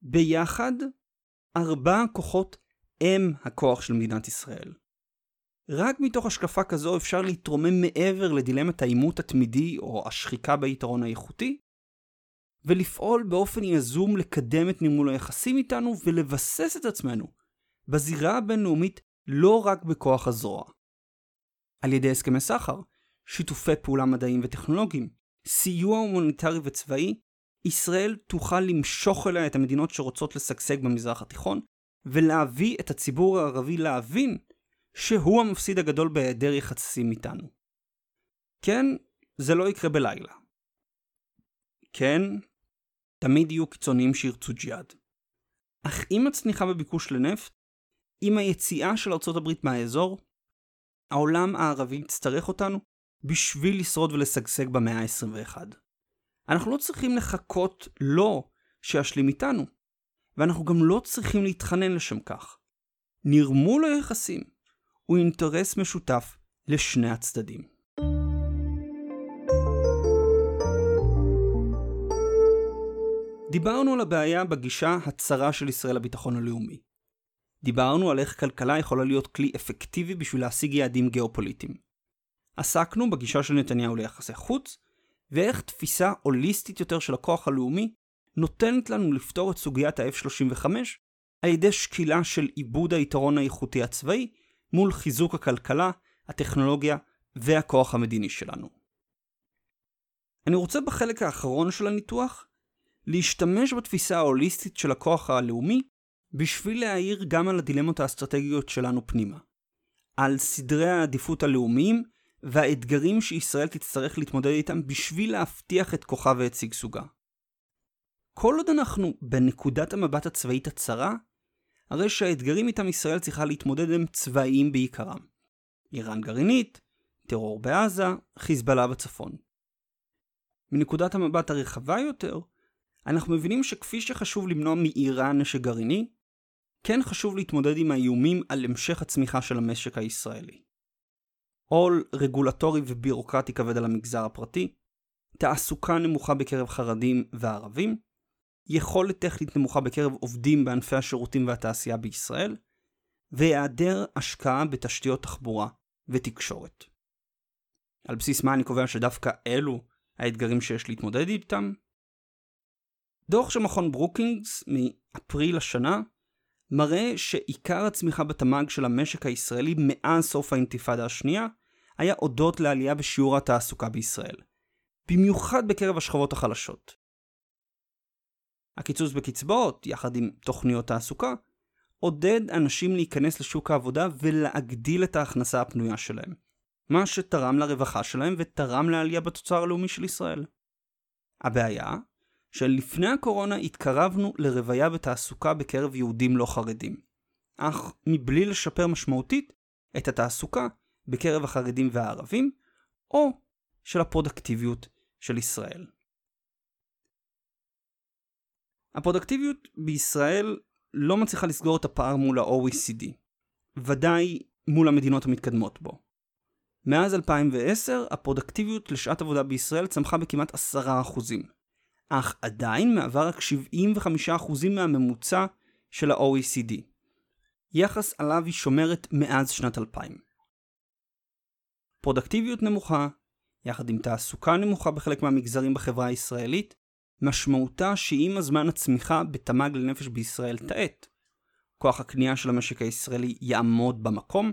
ביחד, 4 הכוחות הם הכוח של מדינת ישראל. רק מתוך השקפה כזו אפשר להתרומם מעבר לדילמת העימות התמידי או השחיקה ביתרון האיכותי, ולפעול באופן יזום לקדם את נימול היחסים איתנו ולבסס את עצמנו בזירה הבינלאומית לא רק בכוח הזרוע. על ידי הסכמי סחר, שיתופי פעולה מדעיים וטכנולוגיים, סיוע הומניטרי וצבאי, ישראל תוכל למשוך אליה את המדינות שרוצות לשגשג במזרח התיכון, ולהביא את הציבור הערבי להבין שהוא המפסיד הגדול בהיעדר יחסים איתנו. כן, זה לא יקרה בלילה. כן, תמיד יהיו קיצוניים שירצו ג'יהאד. אך עם הצניחה בביקוש לנפט, עם היציאה של ארצות הברית מהאזור, העולם הערבי יצטרך אותנו בשביל לשרוד ולשגשג במאה ה-21. אנחנו לא צריכים לחכות לו שישלים איתנו, ואנחנו גם לא צריכים להתחנן לשם כך. נרמול היחסים הוא אינטרס משותף לשני הצדדים. דיברנו על הבעיה בגישה הצרה של ישראל לביטחון הלאומי. דיברנו על איך כלכלה יכולה להיות כלי אפקטיבי בשביל להשיג יעדים גיאופוליטיים. עסקנו בגישה של נתניהו ליחסי חוץ, ואיך תפיסה הוליסטית יותר של הכוח הלאומי נותנת לנו לפתור את סוגיית ה-F-35 על ידי שקילה של עיבוד היתרון האיכותי הצבאי מול חיזוק הכלכלה, הטכנולוגיה והכוח המדיני שלנו. אני רוצה בחלק האחרון של הניתוח להשתמש בתפיסה ההוליסטית של הכוח הלאומי בשביל להעיר גם על הדילמות האסטרטגיות שלנו פנימה, על סדרי העדיפות הלאומיים והאתגרים שישראל תצטרך להתמודד איתם בשביל להבטיח את כוחה ואת שגשוגה. כל עוד אנחנו בנקודת המבט הצבאית הצרה, הרי שהאתגרים איתם ישראל צריכה להתמודד עם צבאיים בעיקרם. איראן גרעינית, טרור בעזה, חיזבאללה בצפון. מנקודת המבט הרחבה יותר, אנחנו מבינים שכפי שחשוב למנוע מאיראן נשק גרעיני, כן חשוב להתמודד עם האיומים על המשך הצמיחה של המשק הישראלי. עול רגולטורי ובירוקרטי כבד על המגזר הפרטי, תעסוקה נמוכה בקרב חרדים וערבים, יכולת טכנית נמוכה בקרב עובדים בענפי השירותים והתעשייה בישראל, והיעדר השקעה בתשתיות תחבורה ותקשורת. על בסיס מה אני קובע שדווקא אלו האתגרים שיש להתמודד איתם? דוח של מכון ברוקינגס מאפריל השנה מראה שעיקר הצמיחה בתמ"ג של המשק הישראלי מאז סוף האינתיפאדה השנייה היה הודות לעלייה בשיעור התעסוקה בישראל, במיוחד בקרב השכבות החלשות. הקיצוץ בקצבאות, יחד עם תוכניות תעסוקה, עודד אנשים להיכנס לשוק העבודה ולהגדיל את ההכנסה הפנויה שלהם, מה שתרם לרווחה שלהם ותרם לעלייה בתוצר הלאומי של ישראל. הבעיה שלפני הקורונה התקרבנו לרוויה בתעסוקה בקרב יהודים לא חרדים, אך מבלי לשפר משמעותית את התעסוקה בקרב החרדים והערבים, או של הפרודקטיביות של ישראל. הפרודקטיביות בישראל לא מצליחה לסגור את הפער מול ה-OECD, ודאי מול המדינות המתקדמות בו. מאז 2010 הפרודקטיביות לשעת עבודה בישראל צמחה בכמעט 10%, אך עדיין מעבר רק 75% מהממוצע של ה-OECD, יחס עליו היא שומרת מאז שנת 2000. פרודקטיביות נמוכה, יחד עם תעסוקה נמוכה בחלק מהמגזרים בחברה הישראלית, משמעותה שעם הזמן הצמיחה בתמ"ג לנפש בישראל תעט. כוח הקנייה של המשק הישראלי יעמוד במקום,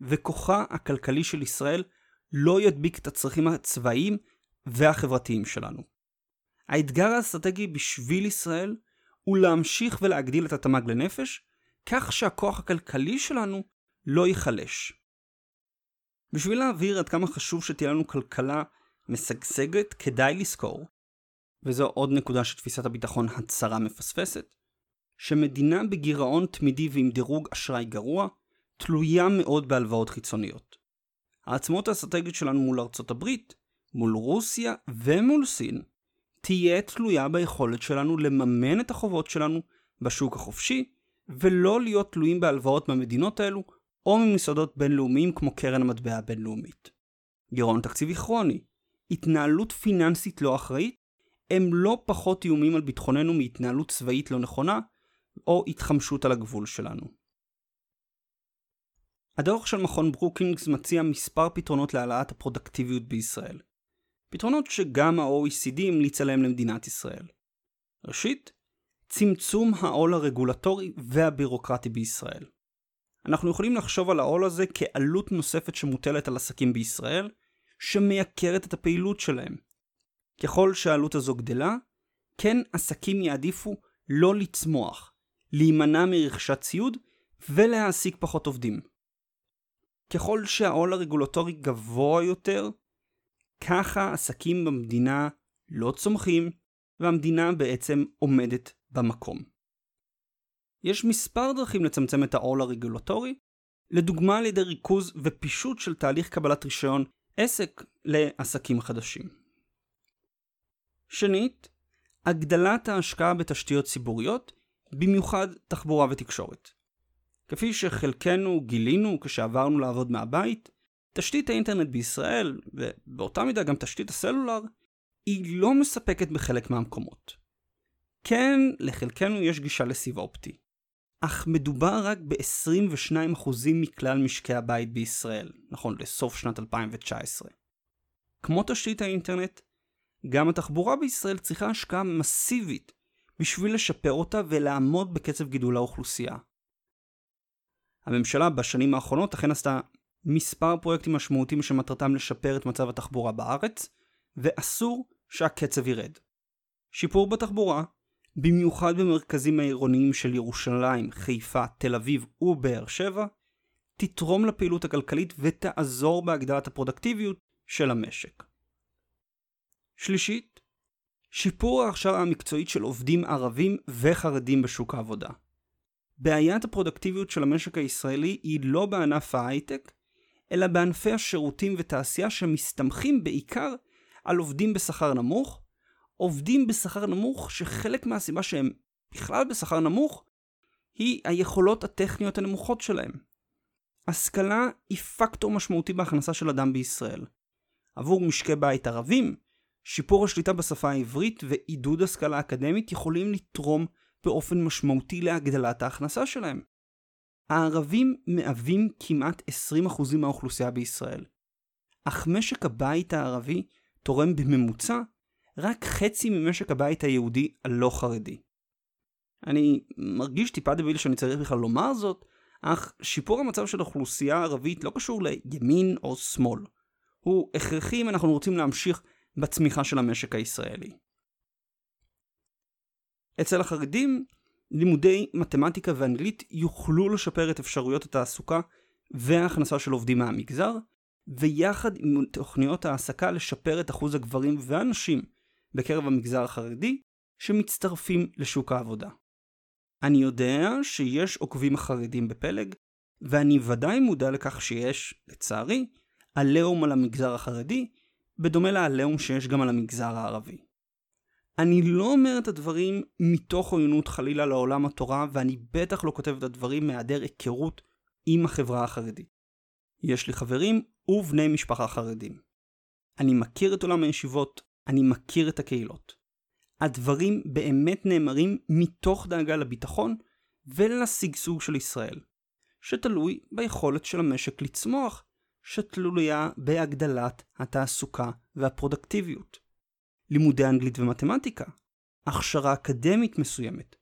וכוחה הכלכלי של ישראל לא ידביק את הצרכים הצבאיים והחברתיים שלנו. האתגר האסטרטגי בשביל ישראל הוא להמשיך ולהגדיל את התמ"ג לנפש, כך שהכוח הכלכלי שלנו לא ייחלש. בשביל להבהיר עד כמה חשוב שתהיה לנו כלכלה משגשגת, כדאי לזכור, וזו עוד נקודה שתפיסת הביטחון הצרה מפספסת, שמדינה בגירעון תמידי ועם דירוג אשראי גרוע, תלויה מאוד בהלוואות חיצוניות. העצמאות האסטרטגית שלנו מול ארצות הברית, מול רוסיה ומול סין, תהיה תלויה ביכולת שלנו לממן את החובות שלנו בשוק החופשי, ולא להיות תלויים בהלוואות מהמדינות האלו, או ממסעדות בינלאומיים כמו קרן המטבע הבינלאומית. גירעון תקציבי כרוני, התנהלות פיננסית לא אחראית, הם לא פחות איומים על ביטחוננו מהתנהלות צבאית לא נכונה, או התחמשות על הגבול שלנו. הדוח של מכון ברוקינגס מציע מספר פתרונות להעלאת הפרודקטיביות בישראל. פתרונות שגם ה-OECD המליץ עליהם למדינת ישראל. ראשית, צמצום העול הרגולטורי והבירוקרטי בישראל. אנחנו יכולים לחשוב על העול הזה כעלות נוספת שמוטלת על עסקים בישראל, שמייקרת את הפעילות שלהם. ככל שהעלות הזו גדלה, כן עסקים יעדיפו לא לצמוח, להימנע מרכשת ציוד ולהעסיק פחות עובדים. ככל שהעול הרגולטורי גבוה יותר, ככה עסקים במדינה לא צומחים, והמדינה בעצם עומדת במקום. יש מספר דרכים לצמצם את העול הרגולטורי, לדוגמה על ידי ריכוז ופישוט של תהליך קבלת רישיון עסק לעסקים חדשים. שנית, הגדלת ההשקעה בתשתיות ציבוריות, במיוחד תחבורה ותקשורת. כפי שחלקנו גילינו כשעברנו לעבוד מהבית, תשתית האינטרנט בישראל, ובאותה מידה גם תשתית הסלולר, היא לא מספקת בחלק מהמקומות. כן, לחלקנו יש גישה לסיב אופטי, אך מדובר רק ב-22% מכלל משקי הבית בישראל, נכון לסוף שנת 2019. כמו תשתית האינטרנט, גם התחבורה בישראל צריכה השקעה מסיבית בשביל לשפר אותה ולעמוד בקצב גידול האוכלוסייה. הממשלה בשנים האחרונות אכן עשתה מספר פרויקטים משמעותיים שמטרתם לשפר את מצב התחבורה בארץ, ואסור שהקצב ירד. שיפור בתחבורה, במיוחד במרכזים העירוניים של ירושלים, חיפה, תל אביב ובאר שבע, תתרום לפעילות הכלכלית ותעזור בהגדלת הפרודקטיביות של המשק. שלישית, שיפור ההכשרה המקצועית של עובדים ערבים וחרדים בשוק העבודה. בעיית הפרודקטיביות של המשק הישראלי היא לא בענף ההייטק, אלא בענפי השירותים ותעשייה שמסתמכים בעיקר על עובדים בשכר נמוך, עובדים בשכר נמוך שחלק מהסיבה שהם בכלל בשכר נמוך היא היכולות הטכניות הנמוכות שלהם. השכלה היא פקטור משמעותי בהכנסה של אדם בישראל. עבור משקי בית ערבים, שיפור השליטה בשפה העברית ועידוד השכלה אקדמית יכולים לתרום באופן משמעותי להגדלת ההכנסה שלהם. הערבים מהווים כמעט 20% מהאוכלוסייה בישראל, אך משק הבית הערבי תורם בממוצע רק חצי ממשק הבית היהודי הלא חרדי. אני מרגיש טיפה דביל שאני צריך בכלל לומר זאת, אך שיפור המצב של האוכלוסייה הערבית לא קשור לימין או שמאל. הוא הכרחי אם אנחנו רוצים להמשיך בצמיחה של המשק הישראלי. אצל החרדים, לימודי מתמטיקה ואנגלית יוכלו לשפר את אפשרויות התעסוקה וההכנסה של עובדים מהמגזר, ויחד עם תוכניות העסקה לשפר את אחוז הגברים והנשים בקרב המגזר החרדי שמצטרפים לשוק העבודה. אני יודע שיש עוקבים חרדים בפלג, ואני ודאי מודע לכך שיש, לצערי, עליהום על המגזר החרדי, בדומה לעליהום שיש גם על המגזר הערבי. אני לא אומר את הדברים מתוך עוינות חלילה לעולם התורה, ואני בטח לא כותב את הדברים מהיעדר היכרות עם החברה החרדית. יש לי חברים ובני משפחה חרדים. אני מכיר את עולם הישיבות, אני מכיר את הקהילות. הדברים באמת נאמרים מתוך דאגה לביטחון ולשגשוג של ישראל, שתלוי ביכולת של המשק לצמוח, שתלויה בהגדלת התעסוקה והפרודקטיביות. לימודי אנגלית ומתמטיקה, הכשרה אקדמית מסוימת,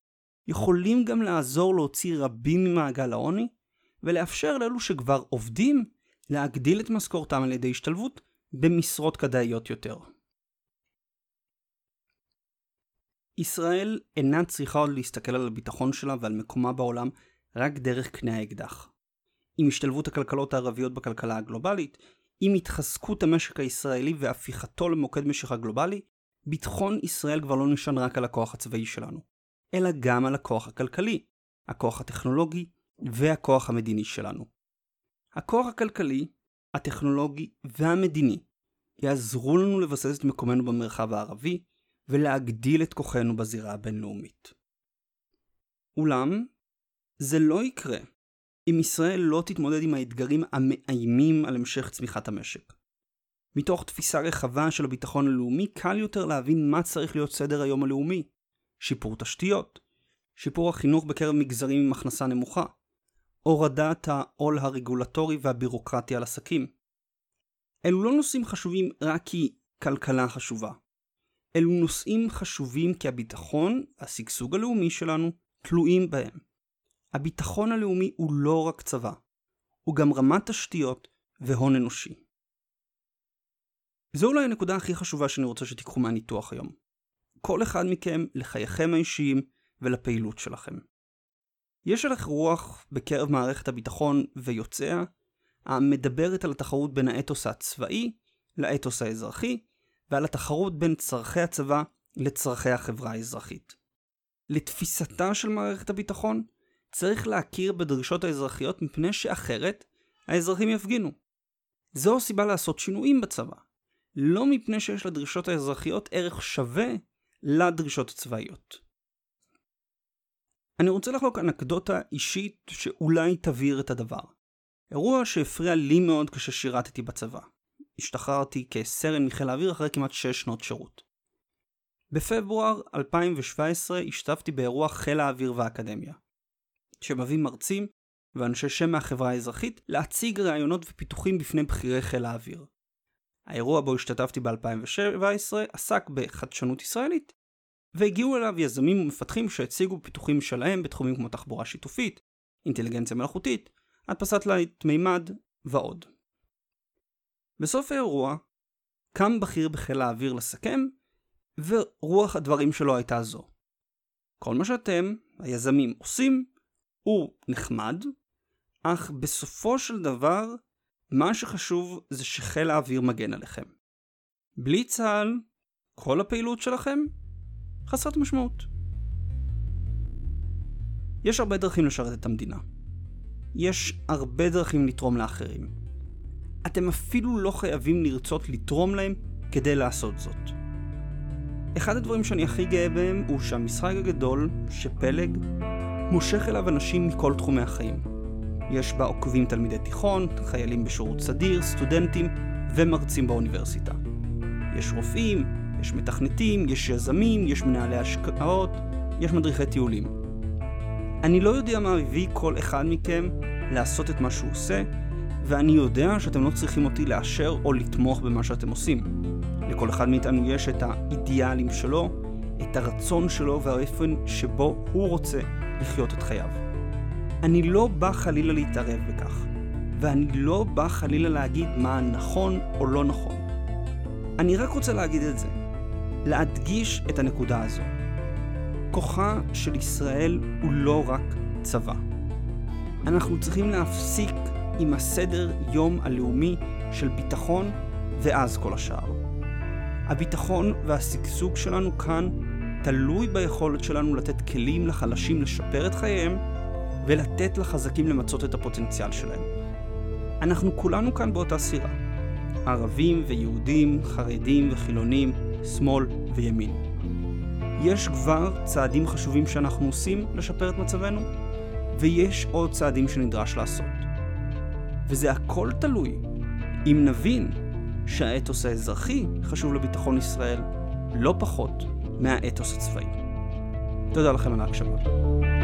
יכולים גם לעזור להוציא רבים ממעגל העוני, ולאפשר לאלו שכבר עובדים להגדיל את משכורתם על ידי השתלבות במשרות כדאיות יותר. ישראל אינה צריכה עוד להסתכל על הביטחון שלה ועל מקומה בעולם רק דרך קנה האקדח. עם השתלבות הכלכלות הערביות בכלכלה הגלובלית, עם התחזקות המשק הישראלי והפיכתו למוקד משיכה גלובלי, ביטחון ישראל כבר לא נשען רק על הכוח הצבאי שלנו, אלא גם על הכוח הכלכלי, הכוח הטכנולוגי והכוח המדיני שלנו. הכוח הכלכלי, הטכנולוגי והמדיני יעזרו לנו לבסס את מקומנו במרחב הערבי ולהגדיל את כוחנו בזירה הבינלאומית. אולם, זה לא יקרה אם ישראל לא תתמודד עם האתגרים המאיימים על המשך צמיחת המשק. מתוך תפיסה רחבה של הביטחון הלאומי, קל יותר להבין מה צריך להיות סדר היום הלאומי. שיפור תשתיות, שיפור החינוך בקרב מגזרים עם הכנסה נמוכה, הורדת העול הרגולטורי והבירוקרטיה על עסקים. אלו לא נושאים חשובים רק כי כלכלה חשובה. אלו נושאים חשובים כי הביטחון, השגשוג הלאומי שלנו, תלויים בהם. הביטחון הלאומי הוא לא רק צבא, הוא גם רמת תשתיות והון אנושי. זו אולי הנקודה הכי חשובה שאני רוצה שתיקחו מהניתוח היום. כל אחד מכם לחייכם האישיים ולפעילות שלכם. יש הלך רוח בקרב מערכת הביטחון ויוצאה, המדברת על התחרות בין האתוס הצבאי לאתוס האזרחי, ועל התחרות בין צרכי הצבא לצרכי החברה האזרחית. לתפיסתה של מערכת הביטחון, צריך להכיר בדרישות האזרחיות מפני שאחרת האזרחים יפגינו. זו סיבה לעשות שינויים בצבא, לא מפני שיש לדרישות האזרחיות ערך שווה לדרישות הצבאיות. אני רוצה לחלוק אנקדוטה אישית שאולי תבהיר את הדבר. אירוע שהפריע לי מאוד כששירתתי בצבא. השתחררתי כסרן מחיל האוויר אחרי כמעט 6 שנות שירות. בפברואר 2017 השתתפתי באירוע חיל האוויר והאקדמיה, שמביא מרצים ואנשי שם מהחברה האזרחית להציג רעיונות ופיתוחים בפני בחירי חיל האוויר. האירוע בו השתתפתי ב-2017 עסק בחדשנות ישראלית, והגיעו אליו יזמים ומפתחים שהציגו פיתוחים שלהם בתחומים כמו תחבורה שיתופית, אינטליגנציה מלאכותית, הדפסת תלת מימד ועוד. בסוף האירוע קם בכיר בחיל האוויר לסכם, ורוח הדברים שלו הייתה זו: כל מה שאתם, היזמים, עושים, הוא נחמד, אך בסופו של דבר, מה שחשוב זה שחיל האוויר מגן עליכם. בלי צהל, כל הפעילות שלכם חסרת משמעות. יש הרבה דרכים לשרת את המדינה. יש הרבה דרכים לתרום לאחרים. אתם אפילו לא חייבים לרצות לתרום להם כדי לעשות זאת. אחד הדברים שאני הכי גאה בהם הוא שהמשחק הגדול, שפלג, מושך אליו אנשים מכל תחומי החיים. יש בה עוקבים תלמידי תיכון, חיילים בשירות סדיר, סטודנטים ומרצים באוניברסיטה. יש רופאים, יש מתכנתים, יש יזמים, יש מנהלי השקעות, יש מדריכי טיולים. אני לא יודע מה הביא כל אחד מכם לעשות את מה שהוא עושה, ואני יודע שאתם לא צריכים אותי לאשר או לתמוך במה שאתם עושים. לכל אחד מאיתנו יש את האידיאלים שלו, את הרצון שלו והאופן שבו הוא רוצה לחיות את חייו. אני לא בא חלילה להתערב בכך, ואני לא בא חלילה להגיד מה נכון או לא נכון. אני רק רוצה להגיד את זה, להדגיש את הנקודה הזו. כוחה של ישראל הוא לא רק צבא. אנחנו צריכים להפסיק עם הסדר יום הלאומי של ביטחון ואז כל השאר. הביטחון והסגסוג שלנו כאן תלוי ביכולת שלנו לתת כלים לחלשים לשפר את חייהם ולתת לחזקים למצות את הפוטנציאל שלהם. אנחנו כולנו כאן באותה סירה. ערבים ויהודים, חרדים וחילונים, שמאל וימין. יש כבר צעדים חשובים שאנחנו עושים לשפר את מצבנו, ויש עוד צעדים שנדרש לעשות. וזה הכל תלוי. אם נבין שהאתוס האזרחי חשוב לביטחון ישראל לא פחות מהאתוס הצבאי. תודה לכם על ההקשבה.